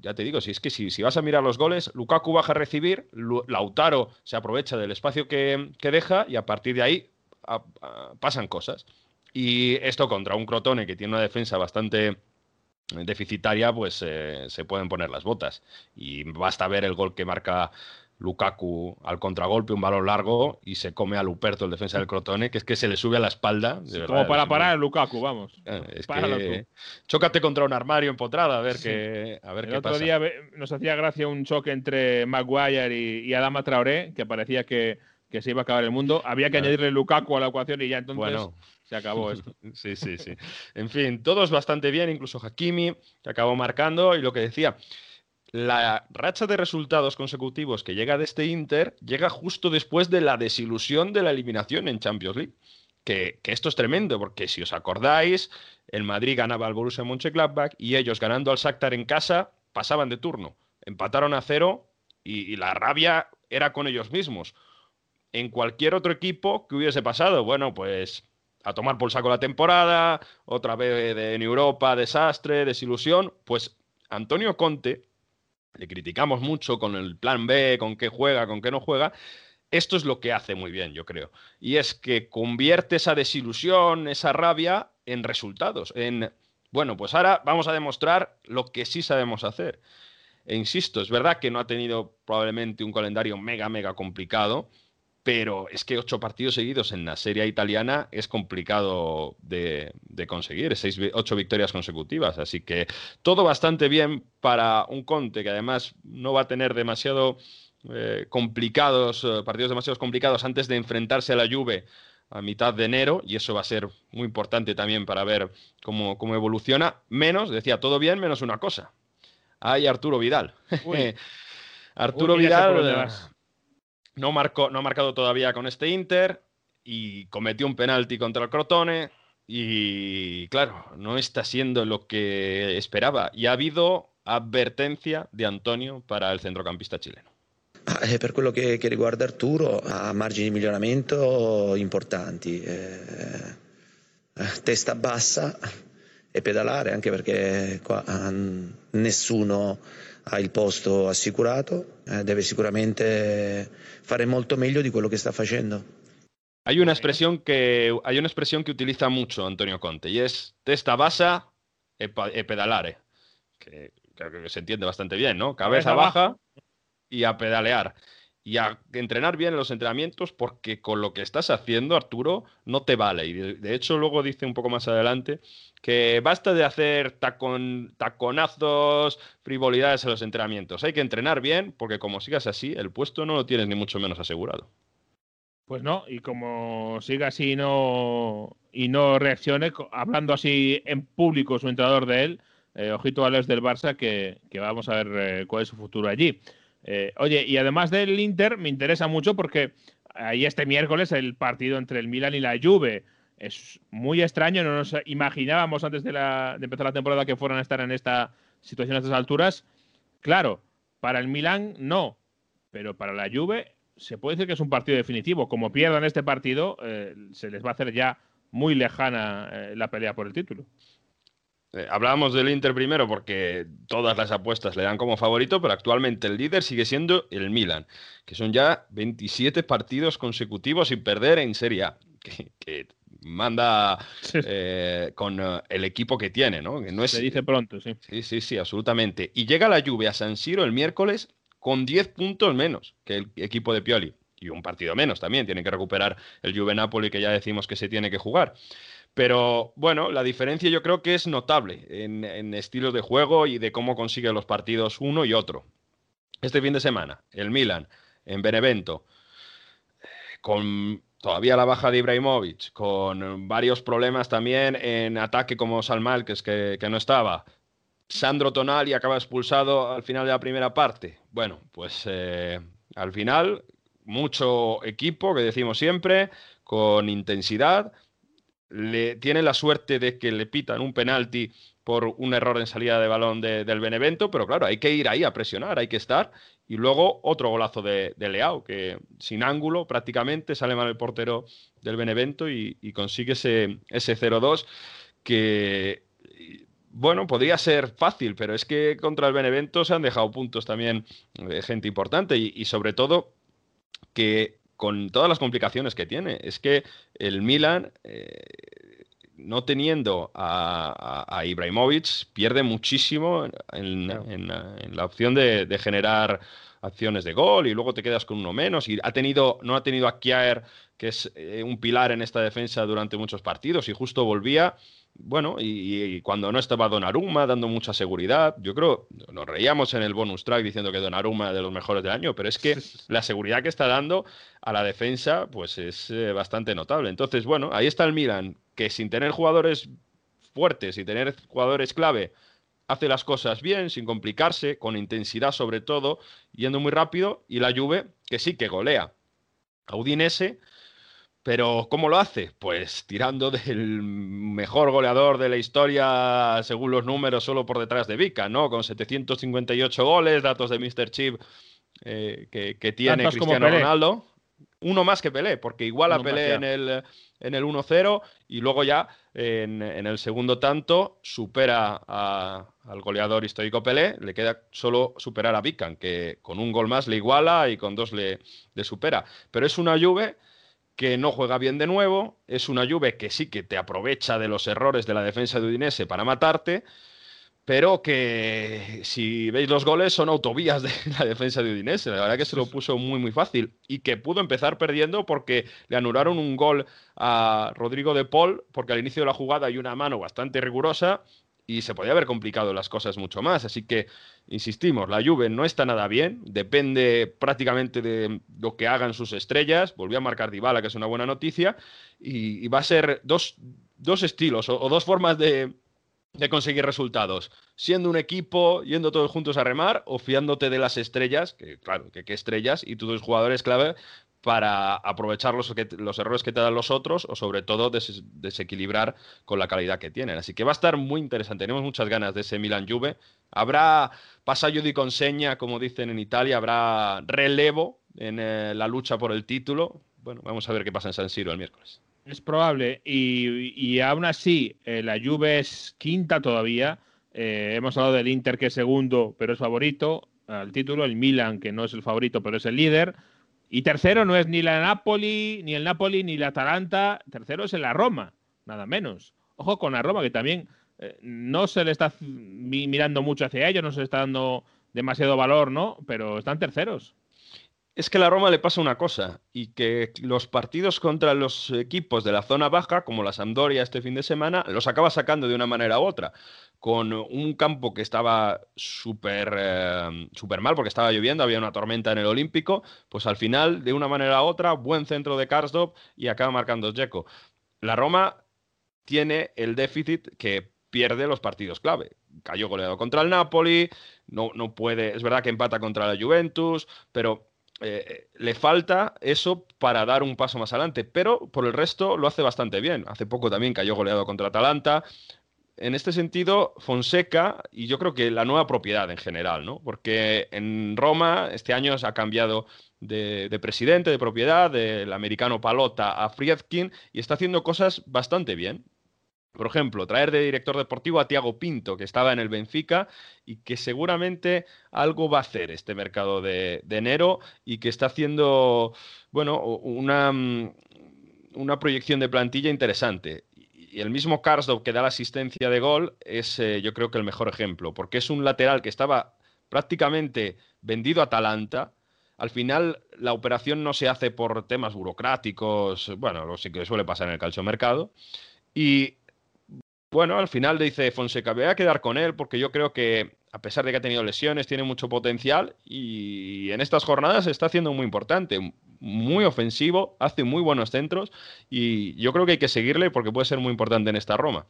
Ya te digo, si vas a mirar los goles, Lukaku baja a recibir, Lautaro se aprovecha del espacio que deja, y a partir de ahí pasan cosas. Y esto contra un Crotone que tiene una defensa bastante deficitaria, pues se pueden poner las botas. Y basta ver el gol que marca Lukaku al contragolpe, un balón largo, y se come a Luperto, el defensa del Crotone, que es que se le sube a la espalda. De verdad, como para parar Lukaku, vamos. Es que chócate contra un armario en Potrada, a ver qué pasa. El otro día nos hacía gracia un choque entre Maguire y Adama Traoré, que parecía que se iba a acabar el mundo. Había que añadirle Lukaku a la ecuación y ya entonces... Bueno. Se acabó esto. Sí. En fin, todos bastante bien, incluso Hakimi, que acabó marcando, y lo que decía... La racha de resultados consecutivos que llega de este Inter llega justo después de la desilusión de la eliminación en Champions League. Que esto es tremendo, porque si os acordáis, el Madrid ganaba al Borussia Mönchengladbach y ellos, ganando al Shakhtar en casa, pasaban de turno. Empataron a 0 y la rabia era con ellos mismos. En cualquier otro equipo, ¿qué hubiese pasado? Bueno, pues... a tomar por saco la temporada, otra vez en Europa, desastre, desilusión. Pues Antonio Conte... le criticamos mucho con el plan B, con qué juega, con qué no juega. Esto es lo que hace muy bien, yo creo. Y es que convierte esa desilusión, esa rabia, en resultados. En, bueno, pues ahora vamos a demostrar lo que sí sabemos hacer. E insisto, es verdad que no ha tenido probablemente un calendario mega complicado, pero es que 8 partidos seguidos en la Serie italiana es complicado de conseguir. 8 victorias consecutivas. Así que todo bastante bien para un Conte, que además no va a tener partidos demasiado complicados antes de enfrentarse a la Juve a mitad de enero. Y eso va a ser muy importante también para ver cómo evoluciona. Todo bien, menos una cosa. Hay Arturo Vidal. Vidal... No ha marcado todavía con este Inter y cometió un penalti contra el Crotone y, claro, no está siendo lo que esperaba. Y ha habido advertencia de Antonio para il centrocampista chileno. Per quello che riguarda Arturo, ha margini di miglioramento importanti. Testa bassa e pedalare, anche perché qua nessuno ha il posto assicurato, deve sicuramente fare molto meglio di quello che sta facendo. Hay una expresión que utiliza mucho Antonio Conte y es testa basa e pedalare, que se entiende bastante bien, ¿no? Cabeza baja y a pedalear. Y a entrenar bien en los entrenamientos, porque con lo que estás haciendo, Arturo, no te vale. Y de hecho, luego dice un poco más adelante que basta de hacer taconazos, frivolidades en los entrenamientos. Hay que entrenar bien, porque como sigas así, el puesto no lo tienes ni mucho menos asegurado. Pues no, y como siga así y no reaccione, hablando así en público su entrenador de él, ojito a los del Barça, que vamos a ver cuál es su futuro allí. Oye, y además del Inter, me interesa mucho porque ahí este miércoles el partido entre el Milan y la Juve. Es muy extraño, no nos imaginábamos antes de empezar la temporada que fueran a estar en esta situación a estas alturas. Claro, para el Milan no, pero para la Juve se puede decir que es un partido definitivo. Como pierdan este partido, se les va a hacer ya muy lejana la pelea por el título. Hablábamos del Inter primero porque todas las apuestas le dan como favorito, pero actualmente el líder sigue siendo el Milan, que son ya 27 partidos consecutivos sin perder en Serie A, que manda con el equipo que tiene, ¿no? Que no es, se dice pronto, sí. Sí, absolutamente. Y llega la Juve a San Siro el miércoles con 10 puntos menos que el equipo de Pioli. Y un partido menos también, tiene que recuperar el Juve-Napoli, que ya decimos que se tiene que jugar. Pero bueno, la diferencia yo creo que es notable en estilos de juego y de cómo consigue los partidos uno y otro. Este fin de semana, el Milan en Benevento, con todavía la baja de Ibrahimovic, con varios problemas también en ataque como Salmal, que no estaba. Sandro Tonali acaba expulsado al final de la primera parte. Bueno, pues al final, mucho equipo, que decimos siempre, con intensidad. Tiene la suerte de que le pitan un penalti por un error en salida de balón del Benevento, pero claro, hay que ir ahí a presionar, hay que estar. Y luego otro golazo de Leao, que sin ángulo prácticamente sale mal el portero del Benevento y consigue ese 0-2 que, bueno, podría ser fácil, pero es que contra el Benevento se han dejado puntos también de gente importante y sobre todo que, con todas las complicaciones que tiene, es que el Milan, no teniendo a Ibrahimovic, pierde muchísimo en la opción de generar acciones de gol, y luego te quedas con uno menos. Y no ha tenido a Kjaer, que es un pilar en esta defensa durante muchos partidos, y justo volvía. Bueno, y cuando no estaba Donnarumma dando mucha seguridad, yo creo, nos reíamos en el bonus track diciendo que Donnarumma es de los mejores del año, pero es que la seguridad que está dando a la defensa pues es bastante notable. Entonces, bueno, ahí está el Milan, que sin tener jugadores fuertes y tener jugadores clave, hace las cosas bien, sin complicarse, con intensidad sobre todo, yendo muy rápido, y la Juve, que sí que golea a Udinese. Pero ¿cómo lo hace? Pues tirando del mejor goleador de la historia, según los números, solo por detrás de Vica, ¿no? Con 758 goles, datos de Mr. Chip que tiene Cristiano Ronaldo. Uno más que Pelé, porque igual a Pelé en el 1-0 y luego ya en el segundo tanto supera al goleador histórico Pelé. Le queda solo superar a Vica, que con un gol más le iguala y con dos le supera. Pero es una Juve que no juega bien de nuevo, es una Juve que sí que te aprovecha de los errores de la defensa de Udinese para matarte, pero que, si veis los goles, son autovías de la defensa de Udinese. La verdad que se lo puso muy muy fácil, y que pudo empezar perdiendo porque le anularon un gol a Rodrigo de Paul, porque al inicio de la jugada hay una mano bastante rigurosa y se podía haber complicado las cosas mucho más. Así que, insistimos, la Juve no está nada bien, depende prácticamente de lo que hagan sus estrellas. Volvió a marcar Dybala, que es una buena noticia, y va a ser dos estilos o dos formas de conseguir resultados. Siendo un equipo, yendo todos juntos a remar, o fiándote de las estrellas, que claro, que estrellas, y tus jugadores clave para aprovechar los errores que te dan los otros, o sobre todo desequilibrar con la calidad que tienen. Así que va a estar muy interesante, tenemos muchas ganas de ese Milan-Juve. Habrá pasallo di consegna, como dicen en Italia, habrá relevo en la lucha por el título. Bueno, vamos a ver qué pasa en San Siro el miércoles. Es probable, y aún así, la Juve es quinta todavía. Hemos hablado del Inter, que es segundo, pero es favorito al título. El Milan, que no es el favorito, pero es el líder. Y tercero no es ni la Napoli, ni el Napoli, ni la Atalanta. Tercero es en la Roma, nada menos. Ojo con la Roma, que también no se le está mirando mucho hacia ellos, no se le está dando demasiado valor, ¿no? Pero están terceros. Es que a la Roma le pasa una cosa, y que los partidos contra los equipos de la zona baja, como la Sampdoria este fin de semana, los acaba sacando de una manera u otra. Con un campo que estaba súper mal porque estaba lloviendo, había una tormenta en el Olímpico, pues al final, de una manera u otra, buen centro de Karsdorp y acaba marcando Dzeko. La Roma tiene el déficit que pierde los partidos clave. Cayó goleado contra el Napoli, no puede, es verdad que empata contra la Juventus, pero le falta eso para dar un paso más adelante, pero por el resto lo hace bastante bien. Hace poco también cayó goleado contra Atalanta. en este sentido, Fonseca, y yo creo que la nueva propiedad en general, ¿no? Porque en Roma este año se ha cambiado de presidente, de propiedad, del americano Palota a Friedkin, y está haciendo cosas bastante bien. Por ejemplo, traer de director deportivo a Thiago Pinto, que estaba en el Benfica y que seguramente algo va a hacer este mercado de enero, y que está haciendo, bueno, una proyección de plantilla interesante. Y el mismo Karsdorp, que da la asistencia de gol, es yo creo que el mejor ejemplo, porque es un lateral que estaba prácticamente vendido a Atalanta. Al final, la operación no se hace por temas burocráticos, bueno, lo que suele pasar en el calciomercado, y bueno, al final dice Fonseca, voy a quedar con él porque yo creo que, a pesar de que ha tenido lesiones, tiene mucho potencial y en estas jornadas se está haciendo muy importante, muy ofensivo, hace muy buenos centros y yo creo que hay que seguirle porque puede ser muy importante en esta Roma.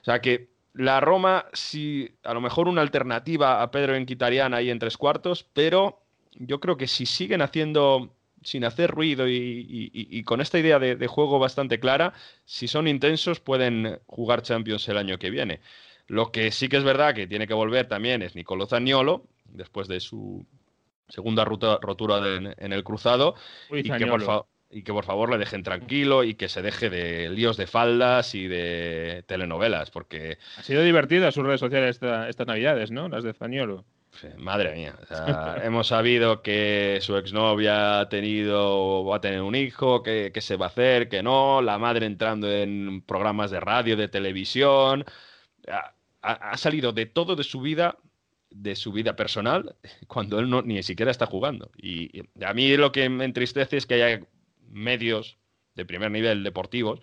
O sea que la Roma, sí, a lo mejor una alternativa a Pedro Mkhitaryan ahí en tres cuartos, pero yo creo que si siguen haciendo... sin hacer ruido y con esta idea de juego bastante clara, si son intensos pueden jugar Champions el año que viene. Lo que sí que es verdad que tiene que volver también es Nicolò Zaniolo, después de su segunda rotura en el cruzado, y que por favor le dejen tranquilo y que se deje de líos de faldas y de telenovelas, porque... Ha sido divertida sus redes sociales estas navidades, ¿no? Las de Zaniolo. Madre mía, o sea, hemos sabido que su exnovia va a tener un hijo, que se va a hacer, que no, la madre entrando en programas de radio, de televisión, ha salido de todo de su vida personal, cuando él no, ni siquiera está jugando. Y a mí lo que me entristece es que haya medios de primer nivel deportivos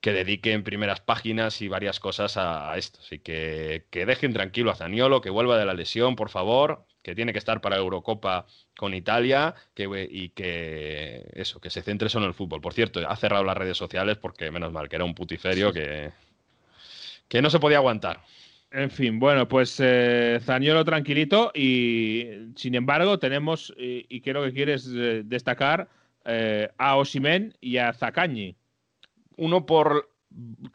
que dediquen primeras páginas y varias cosas a esto. Así que dejen tranquilo a Zaniolo, que vuelva de la lesión, por favor, que tiene que estar para Eurocopa con Italia y que se centre solo en el fútbol. Por cierto, ha cerrado las redes sociales porque, menos mal, que era un putiferio que no se podía aguantar. En fin, bueno, pues Zaniolo tranquilito y, sin embargo, tenemos, y creo que quieres destacar, a Osimhen y a Zaccagni. Uno porque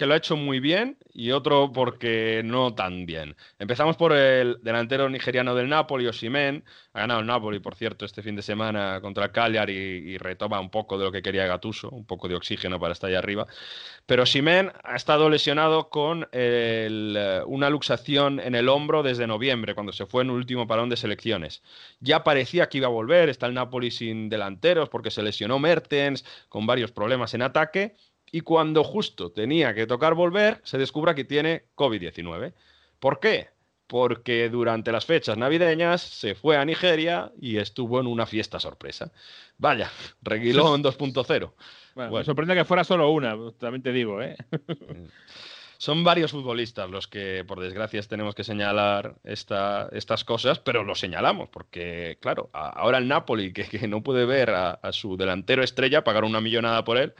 lo ha hecho muy bien y otro porque no tan bien. Empezamos por el delantero nigeriano del Napoli, Osimhen. Ha ganado el Napoli, por cierto, este fin de semana contra el Cagliari y retoma un poco de lo que quería Gattuso, un poco de oxígeno para estar ahí arriba. Pero Osimhen ha estado lesionado con una luxación en el hombro desde noviembre, cuando se fue en el último parón de selecciones. Ya parecía que iba a volver, está el Napoli sin delanteros porque se lesionó Mertens, con varios problemas en ataque. Y cuando justo tenía que tocar volver, se descubre que tiene COVID-19. ¿Por qué? Porque durante las fechas navideñas se fue a Nigeria y estuvo en una fiesta sorpresa. Vaya, Reguilón 2.0. Bueno, me sorprende que fuera solo una, también te digo, ¿eh? Son varios futbolistas los que, por desgracia, tenemos que señalar estas cosas, pero lo señalamos porque, claro, ahora el Napoli, que no puede ver a su delantero estrella pagar una millonada por él,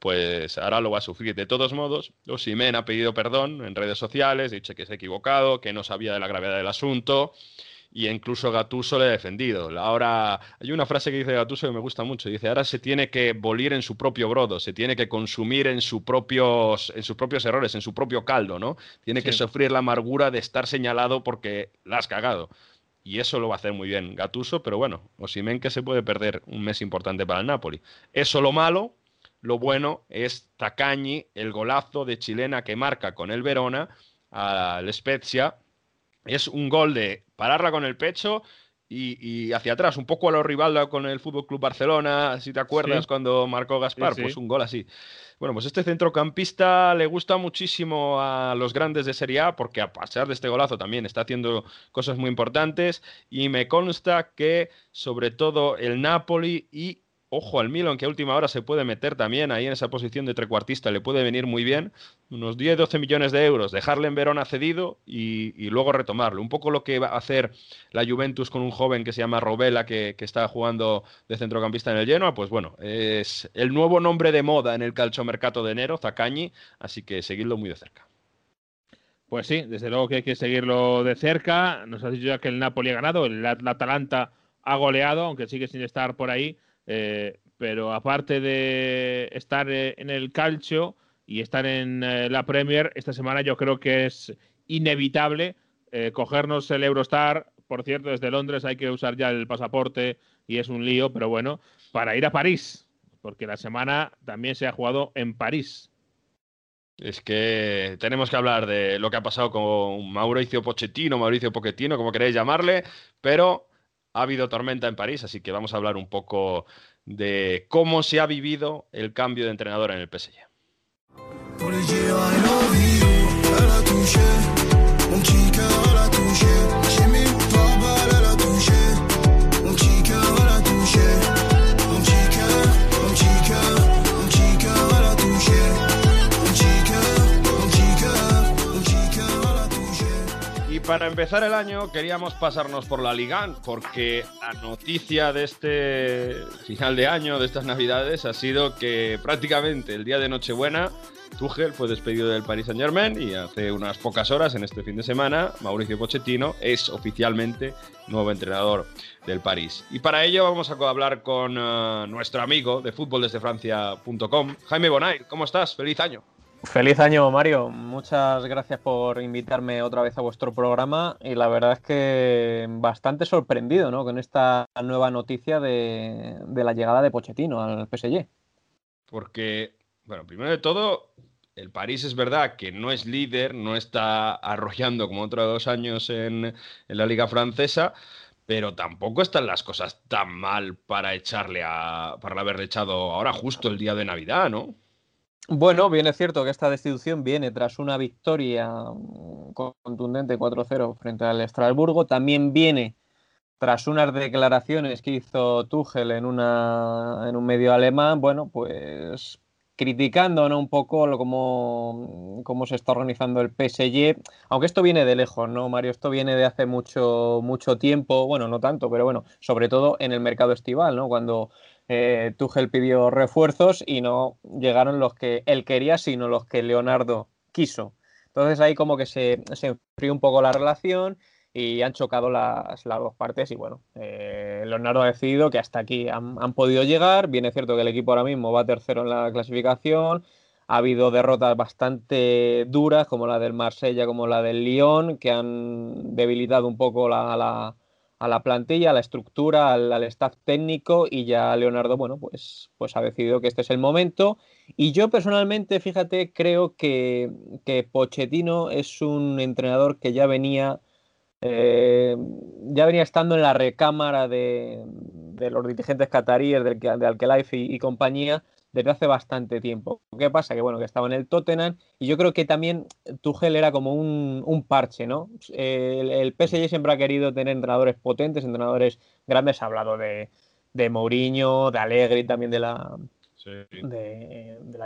pues ahora lo va a sufrir. De todos modos, Osimhen ha pedido perdón en redes sociales, dice que se ha equivocado, que no sabía de la gravedad del asunto, y incluso Gattuso le ha defendido. Ahora, hay una frase que dice Gattuso que me gusta mucho, dice, ahora se tiene que bolir en su propio brodo, se tiene que consumir en sus propios errores, en su propio caldo, ¿no? Tiene que sufrir la amargura de estar señalado porque la has cagado. Y eso lo va a hacer muy bien Gattuso, pero bueno, Osimhen que se puede perder un mes importante para el Napoli. Eso lo malo. Lo bueno es Zaccagni, el golazo de chilena que marca con el Verona al Spezia. Es un gol de pararla con el pecho y hacia atrás, un poco a lo rival con el FC Barcelona, si te acuerdas, cuando marcó Gaspar, pues un gol así. Bueno, pues este centrocampista le gusta muchísimo a los grandes de Serie A porque, a pesar de este golazo, también está haciendo cosas muy importantes y me consta que, sobre todo, el Napoli y... Ojo al Milan, que a última hora se puede meter también ahí en esa posición de trecuartista. Le puede venir muy bien unos 10-12 millones de euros. Dejarle en Verona cedido y luego retomarlo. Un poco lo que va a hacer la Juventus con un joven que se llama Rovella, que está jugando de centrocampista en el Genoa. Pues bueno, es el nuevo nombre de moda en el calciomercato de enero, Zaccagni. Así que seguirlo muy de cerca. Pues sí, desde luego que hay que seguirlo de cerca. Nos has dicho ya que el Napoli ha ganado, el Atalanta ha goleado, aunque sigue sin estar por ahí. Pero aparte de estar en el calcio y estar en la Premier esta semana, yo creo que es inevitable cogernos el Eurostar. Por cierto, desde Londres hay que usar ya el pasaporte y es un lío, pero bueno, para ir a París, porque la semana también se ha jugado en París. Es que tenemos que hablar de lo que ha pasado con Mauricio Pochettino, como queréis llamarle, pero ha habido tormenta en París, así que vamos a hablar un poco de cómo se ha vivido el cambio de entrenador en el PSG. Para empezar el año queríamos pasarnos por la Liga, porque la noticia de este final de año, de estas navidades, ha sido que prácticamente el día de Nochebuena Tuchel fue despedido del Paris Saint-Germain y hace unas pocas horas, en este fin de semana, Mauricio Pochettino es oficialmente nuevo entrenador del París. Y para ello vamos a hablar con nuestro amigo de futboldesdefrancia.com, Jaime Bonay. ¿Cómo estás? ¡Feliz año! Feliz año, Mario. Muchas gracias por invitarme otra vez a vuestro programa y la verdad es que bastante sorprendido, ¿no?, con esta nueva noticia de la llegada de Pochettino al PSG. Porque, bueno, primero de todo, el París es verdad que no es líder, no está arrollando como otros años en la Liga francesa, pero tampoco están las cosas tan mal para haberle echado ahora justo el día de Navidad, ¿no? Bueno, bien es cierto que esta destitución viene tras una victoria contundente 4-0 frente al Estrasburgo. También viene tras unas declaraciones que hizo Tuchel en un medio alemán, bueno, pues criticando, ¿no?, un poco cómo se está organizando el PSG. Aunque esto viene de lejos, ¿no, Mario? Esto viene de hace mucho tiempo. Bueno, no tanto, pero bueno, sobre todo en el mercado estival, ¿no? Cuando Tuchel pidió refuerzos y no llegaron los que él quería, sino los que Leonardo quiso. Entonces ahí como que se enfrió un poco la relación y han chocado las dos partes y bueno, Leonardo ha decidido que hasta aquí han podido llegar. Bien es cierto que el equipo ahora mismo va tercero en la clasificación. Ha habido derrotas bastante duras como la del Marsella, como la del Lyon, que han debilitado un poco a la plantilla, a la estructura, al staff técnico, y ya Leonardo, bueno, pues ha decidido que este es el momento. Y yo personalmente, fíjate, creo que Pochettino es un entrenador que ya venía estando en la recámara de los dirigentes cataríes, de Al-Khelaifi y compañía, desde hace bastante tiempo. ¿Qué pasa? Que bueno, que estaba en el Tottenham y yo creo que también Tuchel era como un parche, ¿no? El PSG siempre ha querido tener entrenadores potentes, entrenadores grandes. Ha hablado de Mourinho, de Allegri, también de la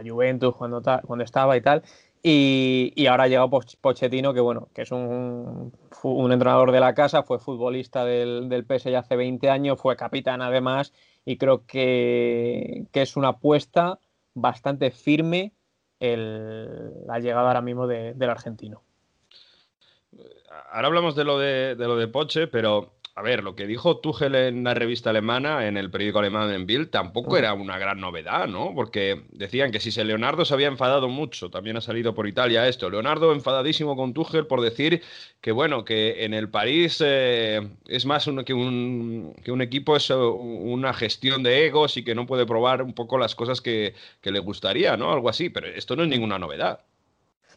Juventus cuando estaba y tal. Y ahora ha llegado Pochettino, que bueno, que es un entrenador de la casa, fue futbolista del PSG hace 20 años, fue capitán además. Y creo que es una apuesta bastante firme la llegada ahora mismo del argentino. Ahora hablamos de lo de Poche, pero a ver, lo que dijo Tuchel en la revista alemana, en el periódico alemán en Bild, tampoco era una gran novedad, ¿no? Porque decían que si Leonardo se había enfadado mucho, también ha salido por Italia esto, Leonardo enfadadísimo con Tuchel por decir que bueno, que en el París es más que un equipo, es una gestión de egos y que no puede probar un poco las cosas que le gustaría, ¿no? Algo así, pero esto no es ninguna novedad.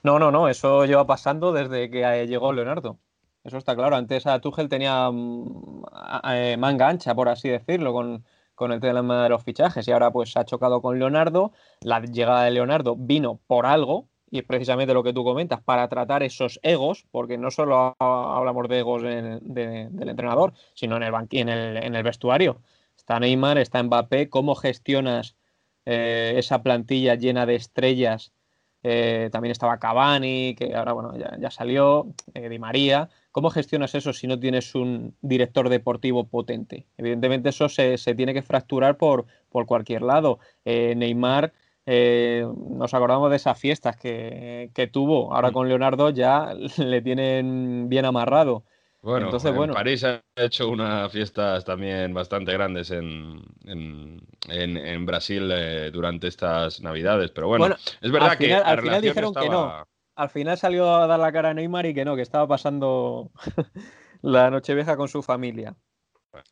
No, eso lleva pasando desde que llegó Leonardo. Eso está claro. Antes a Tuchel tenía manga ancha, por así decirlo, con el tema de los fichajes. Y ahora pues ha chocado con Leonardo. La llegada de Leonardo vino por algo, y es precisamente lo que tú comentas, para tratar esos egos, porque no solo hablamos de egos del entrenador, sino en el vestuario. Está Neymar, está Mbappé. ¿Cómo gestionas esa plantilla llena de estrellas? También estaba Cavani, que ahora bueno ya salió, Di María. ¿Cómo gestionas eso si no tienes un director deportivo potente? Evidentemente eso se tiene que fracturar por cualquier lado. Neymar, nos acordamos de esas fiestas que tuvo. Ahora con Leonardo ya le tienen bien amarrado. Bueno, entonces, bueno, París ha hecho unas fiestas también bastante grandes en Brasil durante estas Navidades, pero bueno, es verdad al final, que al final dijeron estaba... que no. Al final salió a dar la cara a Neymar y que no, que estaba pasando la Nochevieja con su familia.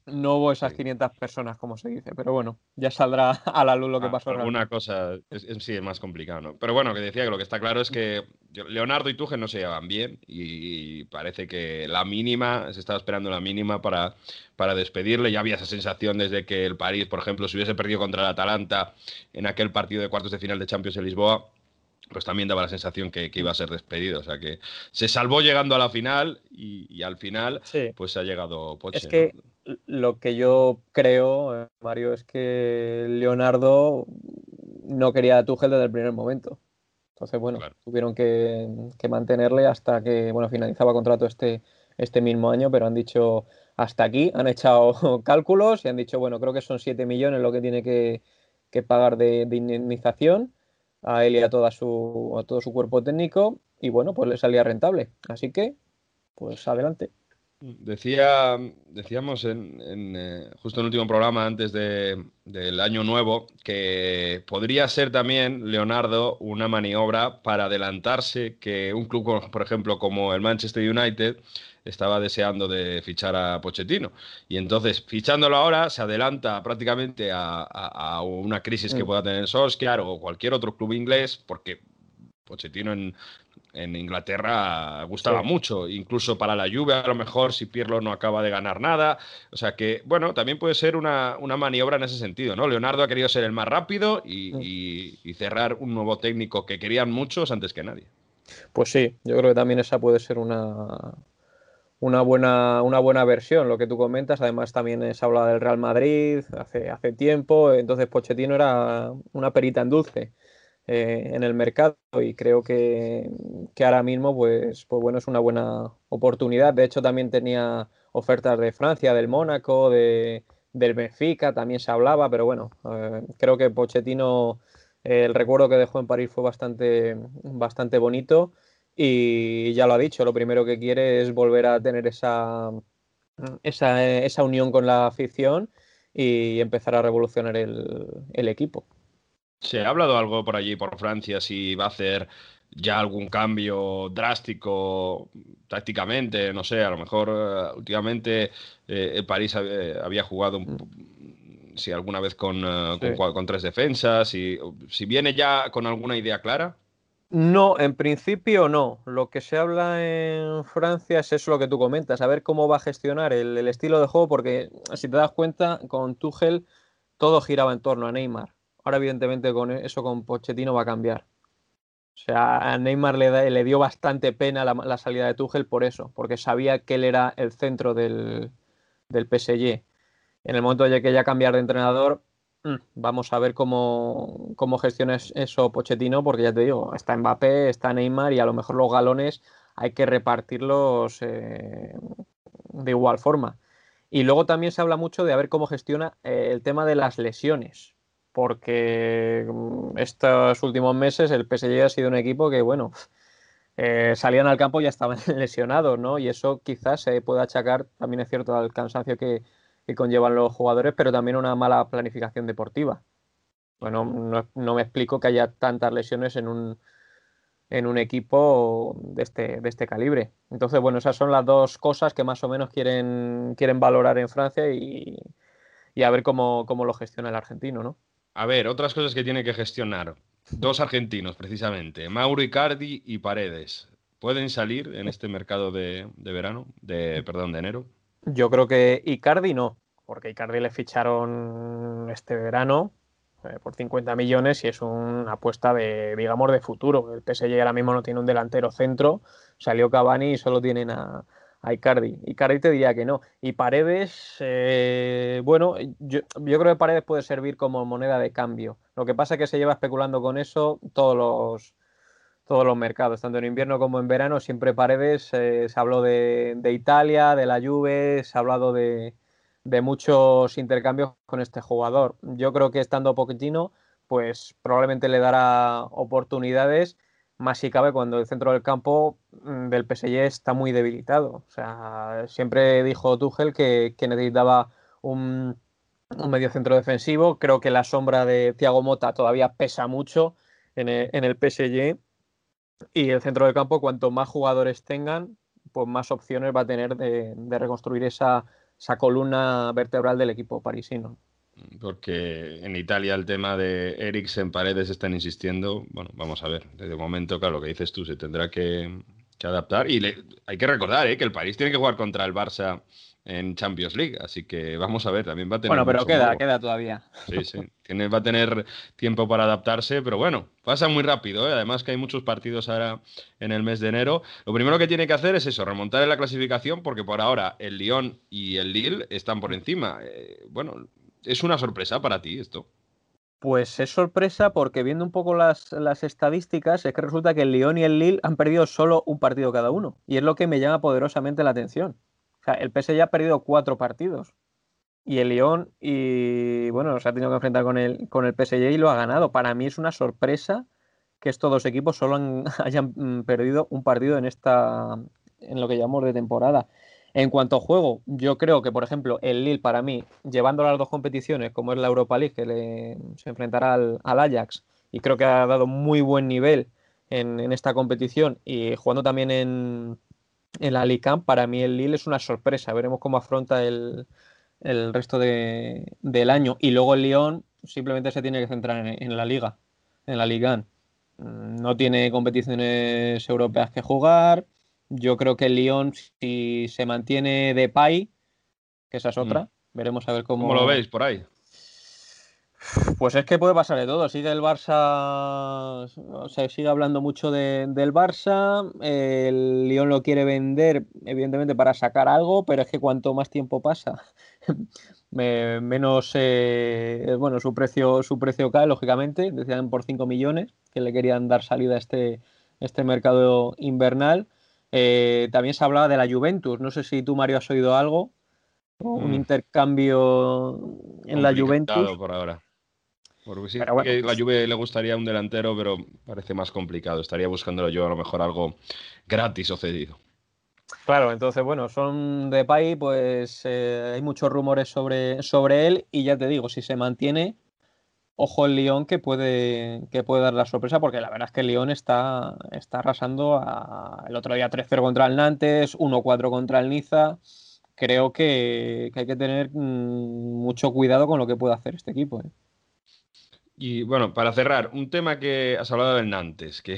No hubo esas 500 personas, como se dice, pero bueno, ya saldrá a la luz lo que pasó. Alguna cosa, sí, es más complicado, ¿no? Pero bueno, que decía que lo que está claro es que Leonardo y Tuchel no se llevan bien y parece que la mínima, se estaba esperando la mínima para despedirle. Ya había esa sensación desde que el París, por ejemplo, se hubiese perdido contra el Atalanta en aquel partido de cuartos de final de Champions en Lisboa, pues también daba la sensación que iba a ser despedido. O sea que se salvó llegando a la final y al final sí, pues ha llegado Poche. Es que, ¿no? Lo que yo creo, Mario, es que Leonardo no quería a Tuchel desde el primer momento. Entonces, bueno, claro, tuvieron que mantenerle hasta que, bueno, finalizaba contrato este mismo año, pero han dicho hasta aquí, han echado cálculos y han dicho, bueno, creo que son 7 millones lo que tiene que pagar de indemnización a él y a todo su cuerpo técnico y, bueno, pues le salía rentable. Así que, pues adelante. Decíamos justo en el último programa antes del año nuevo que podría ser también Leonardo una maniobra para adelantarse, que un club, por ejemplo, como el Manchester United estaba deseando de fichar a Pochettino y entonces fichándolo ahora se adelanta prácticamente a una crisis que pueda tener Solskjaer o cualquier otro club inglés, porque Pochettino en Inglaterra gustaba mucho, incluso para la Juve a lo mejor si Pirlo no acaba de ganar nada. O sea que, bueno, también puede ser una maniobra en ese sentido, ¿no? Leonardo ha querido ser el más rápido y cerrar un nuevo técnico que querían muchos antes que nadie. Pues sí, yo creo que también esa puede ser una buena versión, lo que tú comentas. Además también se hablaba del Real Madrid hace tiempo, entonces Pochettino era una perita en dulce en el mercado y creo que ahora mismo pues bueno, es una buena oportunidad. De hecho también tenía ofertas de Francia, del Mónaco, del Benfica, también se hablaba, pero bueno, creo que Pochettino, el recuerdo que dejó en París fue bastante bonito y ya lo ha dicho, lo primero que quiere es volver a tener esa unión con la afición y empezar a revolucionar el equipo. ¿Se ha hablado algo por allí, por Francia, si va a hacer ya algún cambio drástico tácticamente? No sé, a lo mejor últimamente el París había jugado alguna vez con 3 defensas, si viene ya con alguna idea clara. No, en principio no. Lo que se habla en Francia es eso, lo que tú comentas, a ver cómo va a gestionar el estilo de juego, porque si te das cuenta, con Tuchel todo giraba en torno a Neymar. Ahora, evidentemente, con Pochettino va a cambiar. O sea, a Neymar le dio bastante pena la salida de Tuchel por eso, porque sabía que él era el centro del PSG. En el momento de que ya cambiar de entrenador, vamos a ver cómo gestiona eso Pochettino, porque ya te digo, está Mbappé, está Neymar y a lo mejor los galones hay que repartirlos de igual forma. Y luego también se habla mucho de a ver cómo gestiona el tema de las lesiones, porque estos últimos meses el PSG ha sido un equipo que, bueno, salían al campo y ya estaban lesionados, ¿no? Y eso quizás se pueda achacar, también es cierto, al cansancio que conllevan los jugadores, pero también una mala planificación deportiva. Bueno, no me explico que haya tantas lesiones en un equipo de este calibre. Entonces, bueno, esas son las dos cosas que más o menos quieren valorar en Francia y a ver cómo lo gestiona el argentino, ¿no? A ver, otras cosas que tiene que gestionar. 2 argentinos, precisamente. Mauro Icardi y Paredes. ¿Pueden salir en este mercado de enero? Yo creo que Icardi no, porque Icardi le ficharon este verano por 50 millones y es una apuesta de futuro. El PSG ahora mismo no tiene un delantero centro. Salió Cavani y solo tienen a Icardi. Icardi te diría que no. Y Paredes, bueno, yo creo que Paredes puede servir como moneda de cambio. Lo que pasa es que se lleva especulando con eso todos los mercados, tanto en invierno como en verano. Siempre Paredes, se habló de Italia, de la Juve, se ha hablado de muchos intercambios con este jugador. Yo creo que estando Pochettino, pues probablemente le dará oportunidades más si cabe cuando el centro del campo del PSG está muy debilitado. O sea, siempre dijo Tuchel que necesitaba un medio centro defensivo. Creo que la sombra de Thiago Motta todavía pesa mucho en el PSG, y el centro del campo, cuanto más jugadores tengan, pues más opciones va a tener de reconstruir esa columna vertebral del equipo parisino. Porque en Italia el tema de Eriksen, Paredes están insistiendo. Bueno, vamos a ver, desde el momento, claro, lo que dices tú, se tendrá que adaptar. Y hay que recordar que el París tiene que jugar contra el Barça en Champions League, así que vamos a ver, también va a tener... Bueno, pero queda todavía. Sí, sí, va a tener tiempo para adaptarse, pero bueno, pasa muy rápido, ¿eh? Además que hay muchos partidos ahora en el mes de enero. Lo primero que tiene que hacer es eso, remontar en la clasificación, porque por ahora el Lyon y el Lille están por encima. Bueno, ¿es una sorpresa para ti esto? Pues es sorpresa porque viendo un poco las estadísticas, es que resulta que el Lyon y el Lille han perdido solo un partido cada uno, y es lo que me llama poderosamente la atención. O sea, el PSG ha perdido 4 partidos y el Lyon, y bueno, se ha tenido que enfrentar con el PSG y lo ha ganado. Para mí es una sorpresa que estos dos equipos solo hayan perdido un partido en lo que llamamos de temporada. En cuanto a juego, yo creo que, por ejemplo, el Lille, para mí, llevando las dos competiciones, como es la Europa League, que se enfrentará al Ajax, y creo que ha dado muy buen nivel en esta competición, y jugando también en la Liga, para mí el Lille es una sorpresa. Veremos cómo afronta el resto del año. Y luego el Lyon simplemente se tiene que centrar en la Liga, en la Liga. No tiene competiciones europeas que jugar. Yo creo que el Lyon, si se mantiene Depay, que esa es otra, veremos a ver cómo... ¿Cómo lo veis por ahí? Pues es que puede pasar de todo. Sigue el Barça, o sea, sigue hablando mucho del Barça. El Lyon lo quiere vender, evidentemente, para sacar algo, pero es que cuanto más tiempo pasa, menos bueno, su precio cae, lógicamente. Decían por 5 millones que le querían dar salida a este mercado invernal. También se hablaba de la Juventus. No sé si tú, Mario, has oído algo. Un intercambio en la Juventus. Por ahora. Porque sí, bueno, que la Juve le gustaría un delantero, pero parece más complicado. Estaría buscándolo yo, a lo mejor algo gratis o cedido. Claro, entonces, bueno, Son de Depay, pues hay muchos rumores sobre él, y ya te digo, si se mantiene, ojo el Lyon, que puede dar la sorpresa, porque la verdad es que el Lyon está arrasando. El otro día 3-0 contra el Nantes, 1-4 contra el Niza. Creo que hay que tener mucho cuidado con lo que puede hacer este equipo, ¿eh? Y bueno, para cerrar, un tema que has hablado del Nantes, que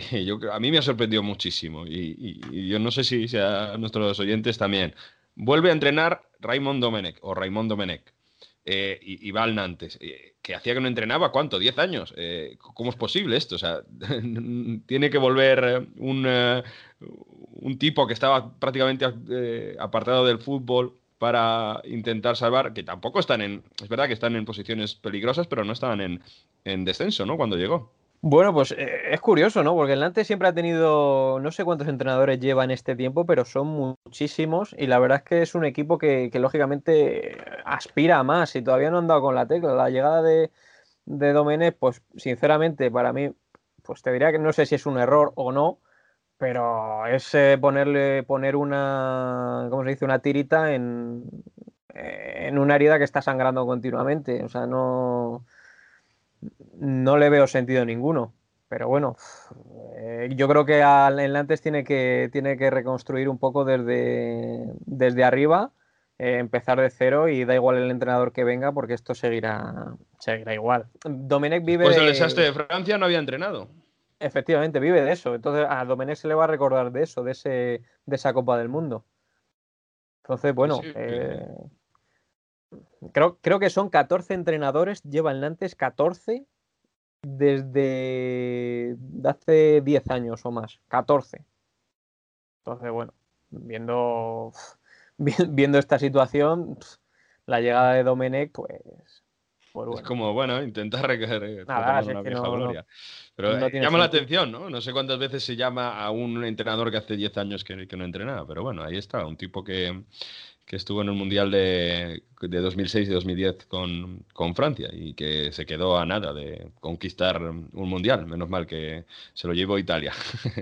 a mí me ha sorprendido muchísimo, y yo no sé si a nuestros oyentes también. Vuelve a entrenar Raymond Domenech, y va al Nantes, que hacía que no entrenaba, ¿cuánto? 10 años. ¿Cómo es posible esto? O sea, tiene que volver un tipo que estaba prácticamente apartado del fútbol para intentar salvar, que tampoco están es verdad que están en posiciones peligrosas, pero no estaban en descenso, ¿no?, cuando llegó. Bueno, pues es curioso, ¿no?, porque el Nantes siempre ha tenido, no sé cuántos entrenadores lleva en este tiempo, pero son muchísimos, y la verdad es que es un equipo que lógicamente aspira a más, y todavía no han dado con la tecla. La llegada de Domenech, pues sinceramente para mí, pues te diría que no sé si es un error o no, pero es poner una, ¿cómo se dice?, una tirita en una herida que está sangrando continuamente. O sea, no le veo sentido ninguno. Pero bueno, yo creo que el Nantes tiene que reconstruir un poco desde arriba, empezar de cero, y da igual el entrenador que venga, porque esto seguirá igual. Domenech vive... Pues el desastre de Francia no había entrenado. Efectivamente, vive de eso. Entonces a Domenech se le va a recordar de eso, de esa Copa del Mundo. Entonces, bueno, sí, creo que son 14 entrenadores, llevan Nantes 14 desde hace 10 años o más, 14. Entonces, bueno, viendo esta situación, la llegada de Domenech, pues bueno. Es como, bueno, intentar recuperar una vieja gloria. Pero no llama la atención, ¿no? No sé cuántas veces se llama a un entrenador que hace 10 años que no entrenaba, pero bueno, ahí está, un tipo que que estuvo en el Mundial de 2006 y 2010 con Francia y que se quedó a nada de conquistar un Mundial. Menos mal que se lo llevó Italia.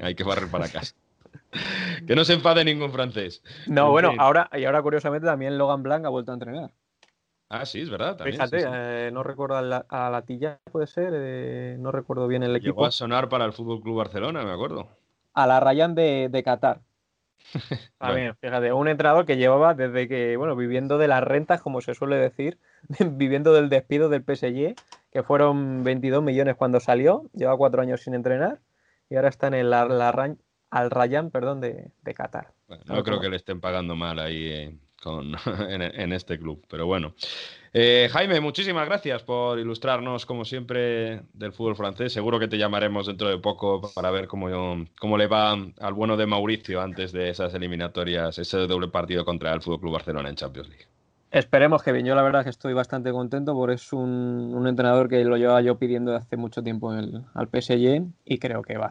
Hay que barrer para casa. Que no se enfade ningún francés. No, bueno, sí. ahora curiosamente también Logan Blanc ha vuelto a entrenar. Ah, sí, es verdad. También, fíjate, sí. No recuerdo a Latilla, puede ser, no recuerdo bien el equipo. Llegó a sonar para el Fútbol Club Barcelona, me acuerdo. A la Rayán de Qatar. También, fíjate, un entrenador que llevaba desde que, bueno, viviendo de las rentas, como se suele decir, viviendo del despido del PSG, que fueron 22 millones cuando salió, lleva 4 años sin entrenar y ahora está en el Al Rayyan, perdón, de Qatar. Bueno, no creo que le estén pagando mal ahí en este club, pero bueno. Jaime, muchísimas gracias por ilustrarnos, como siempre, del fútbol francés. Seguro que te llamaremos dentro de poco para ver cómo le va al bueno de Mauricio antes de esas eliminatorias, ese doble partido contra el Fútbol Club Barcelona en Champions League. Esperemos que bien. Yo la verdad es que estoy bastante contento porque es un entrenador que lo llevaba yo pidiendo hace mucho tiempo al PSG y creo que va a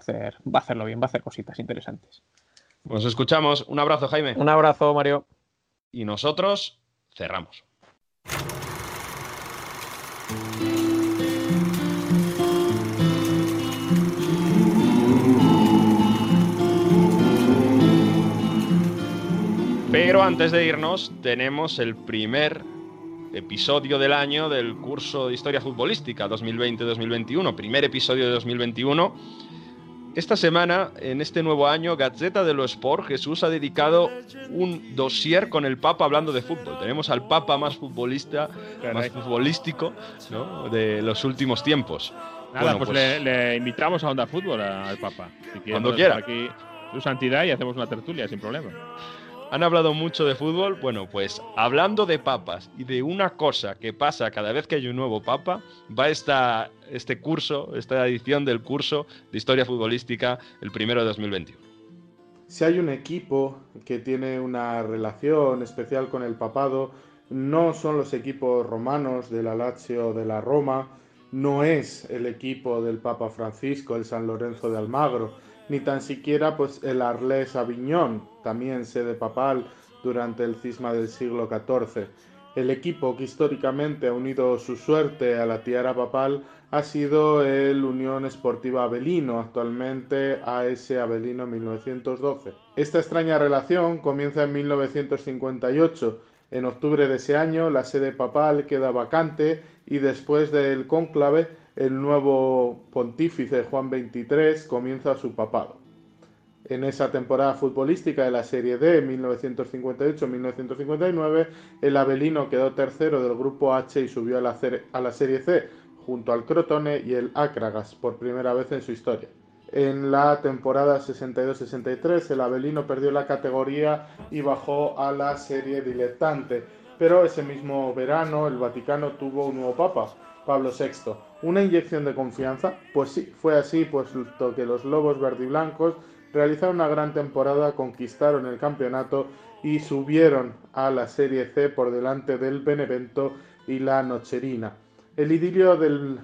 hacerlo bien, va a hacer cositas interesantes. Nos escuchamos. Un abrazo, Jaime. Un abrazo, Mario. Y nosotros cerramos. Pero antes de irnos, tenemos el primer episodio del año del curso de Historia Futbolística 2020-2021. Primer episodio de 2021. Esta semana, en este nuevo año, Gazeta dello Sport, Jesús ha dedicado un dossier con el Papa hablando de fútbol. Tenemos al Papa más futbolista, más futbolístico, ¿no?, de los últimos tiempos. Nada, bueno, pues le invitamos a Onda Fútbol al Papa. Si cuando quiera. Aquí su santidad y hacemos una tertulia sin problema. Han hablado mucho de fútbol. Bueno, pues hablando de papas y de una cosa que pasa cada vez que hay un nuevo papa, va este curso, esta edición del curso de Historia Futbolística, el primero de 2021. Si hay un equipo que tiene una relación especial con el papado, no son los equipos romanos de la Lazio o de la Roma, no es el equipo del Papa Francisco, el San Lorenzo de Almagro, ni tan siquiera pues el Arles Aviñón, también sede papal durante el cisma del siglo XIV. El equipo que históricamente ha unido su suerte a la tiara papal ha sido el Unión Esportiva Avellino, actualmente AS Avellino 1912. Esta extraña relación comienza en 1958. En octubre de ese año la sede papal queda vacante y después del cónclave el nuevo pontífice Juan XXIII comienza su papado. En esa temporada futbolística de la Serie D 1958-1959, el Avellino quedó tercero del Grupo H y subió a la Serie C, junto al Crotone y el Acragas, por primera vez en su historia. En la temporada 62-63, el Avellino perdió la categoría y bajó a la Serie Dilettante, pero ese mismo verano el Vaticano tuvo un nuevo papa, Pablo VI. ¿Una inyección de confianza? Pues sí, fue así, puesto que los Lobos verdiblancos realizaron una gran temporada, conquistaron el campeonato y subieron a la Serie C por delante del Benevento y la Nocerina. El idilio del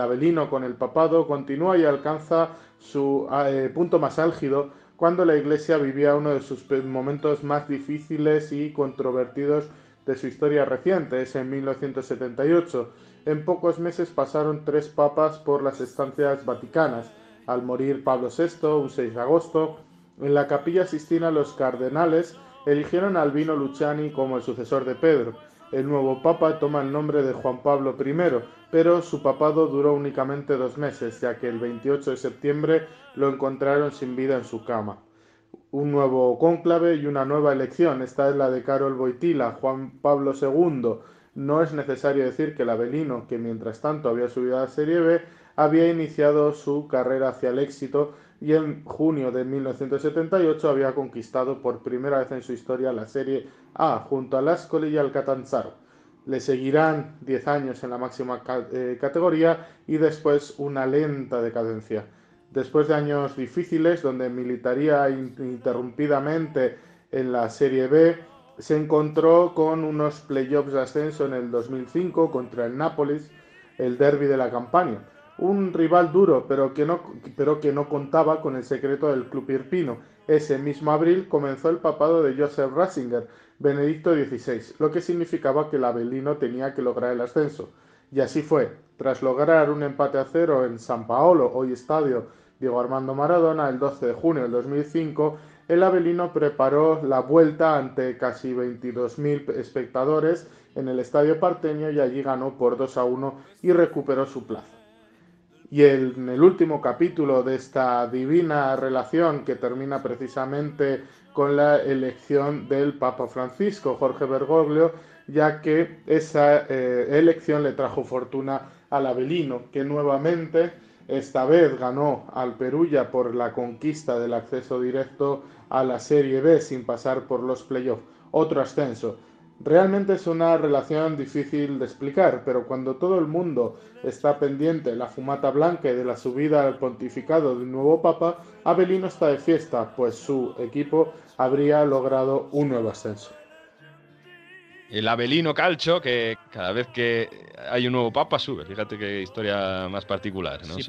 Avellino con el papado continúa y alcanza su punto más álgido cuando la Iglesia vivía uno de sus momentos más difíciles y controvertidos de su historia reciente, es en 1978. En pocos meses pasaron 3 papas por las estancias vaticanas. Al morir Pablo VI, un 6 de agosto, en la Capilla Sistina los cardenales eligieron a Albino Luciani como el sucesor de Pedro. El nuevo papa toma el nombre de Juan Pablo I, pero su papado duró únicamente 2 meses, ya que el 28 de septiembre lo encontraron sin vida en su cama. Un nuevo cónclave y una nueva elección, esta es la de Karol Wojtyla, Juan Pablo II. No es necesario decir que el Avellino, que mientras tanto había subido a la Serie B, había iniciado su carrera hacia el éxito y en junio de 1978 había conquistado por primera vez en su historia la Serie A junto al Ascoli y al Catanzaro. Le seguirán 10 años en la máxima categoría y después una lenta decadencia. Después de años difíciles, donde militaría ininterrumpidamente en la Serie B, se encontró con unos playoffs de ascenso en el 2005 contra el Nápoles, el derbi de la Campania. un rival duro, pero que no contaba con el secreto del club irpino. Ese mismo abril comenzó el papado de Joseph Ratzinger, Benedicto XVI, lo que significaba que el Avellino tenía que lograr el ascenso. Y así fue. Tras lograr un empate a cero en San Paolo, hoy estadio Diego Armando Maradona, el 12 de junio del 2005, el Avellino preparó la vuelta ante casi 22.000 espectadores en el estadio Partenio y allí ganó por 2-1 y recuperó su plaza. Y en el último capítulo de esta divina relación, que termina precisamente con la elección del Papa Francisco, Jorge Bergoglio, ya que esa elección le trajo fortuna al Avellino, que nuevamente, esta vez, ganó al Perugia por la conquista del acceso directo a la Serie B sin pasar por los playoffs. Otro ascenso. Realmente es una relación difícil de explicar, pero cuando todo el mundo está pendiente de la fumata blanca y de la subida al pontificado de un nuevo papa, Avellino está de fiesta, pues su equipo habría logrado un nuevo ascenso. El Avellino Calcio, que cada vez que hay un nuevo papa sube. Fíjate qué historia más particular, ¿no? Sí,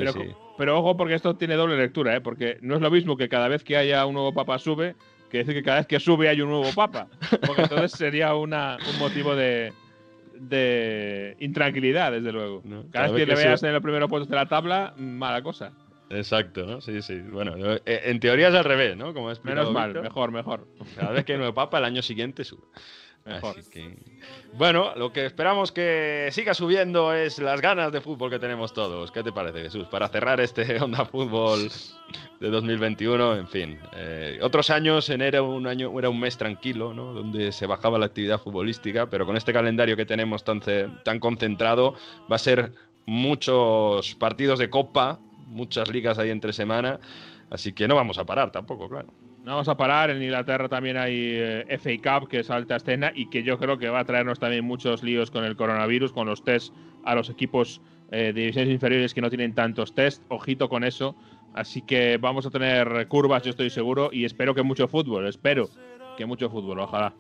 pero ojo, porque esto tiene doble lectura, ¿eh? Porque no es lo mismo que cada vez que haya un nuevo papa sube, que decir que cada vez que sube hay un nuevo papa, porque entonces sería un motivo de intranquilidad, desde luego. No, cada vez que le veas en los primeros puestos de la tabla, mala cosa. Exacto, ¿no? Sí, sí. Bueno, en teoría es al revés, ¿no? Como menos mal, Victor. Mejor. Cada vez que hay un nuevo papa, el año siguiente sube. Mejor. Así que, bueno, lo que esperamos que siga subiendo es las ganas de fútbol que tenemos todos. ¿Qué te parece, Jesús? Para cerrar este Onda Fútbol de 2021, en fin. Otros años, enero era un mes tranquilo, ¿no? Donde se bajaba la actividad futbolística, pero con este calendario que tenemos tan concentrado, va a ser muchos partidos de Copa, muchas ligas ahí entre semana, así que no vamos a parar tampoco, claro. No vamos a parar. En Inglaterra también hay FA Cup, que salta a escena y que yo creo que va a traernos también muchos líos con el coronavirus, con los tests a los equipos de divisiones inferiores que no tienen tantos tests. Ojito con eso. Así que vamos a tener curvas, yo estoy seguro, y espero que mucho fútbol. Espero que mucho fútbol, ojalá.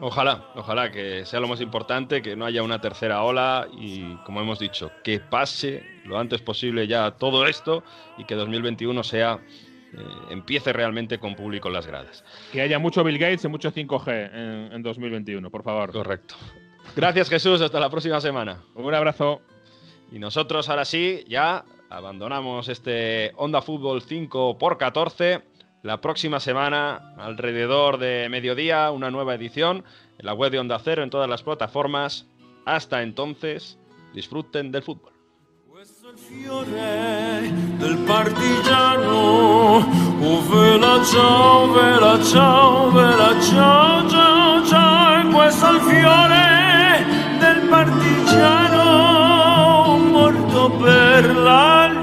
Ojalá que sea lo más importante, que no haya una tercera ola y, como hemos dicho, que pase lo antes posible ya todo esto y que 2021 sea... empiece realmente con público en las gradas. Que haya mucho Bill Gates y mucho 5G en 2021, por favor. Correcto. Gracias, Jesús. Hasta la próxima semana. Un abrazo. Y nosotros ahora sí ya abandonamos este Onda Fútbol 5x14. La próxima semana, alrededor de mediodía, una nueva edición en la web de Onda Cero, en todas las plataformas. Hasta entonces, disfruten del fútbol. Fiore del partigiano, oh vela ciao, ciao, ciao, ciao, ciao, questo è il fiore.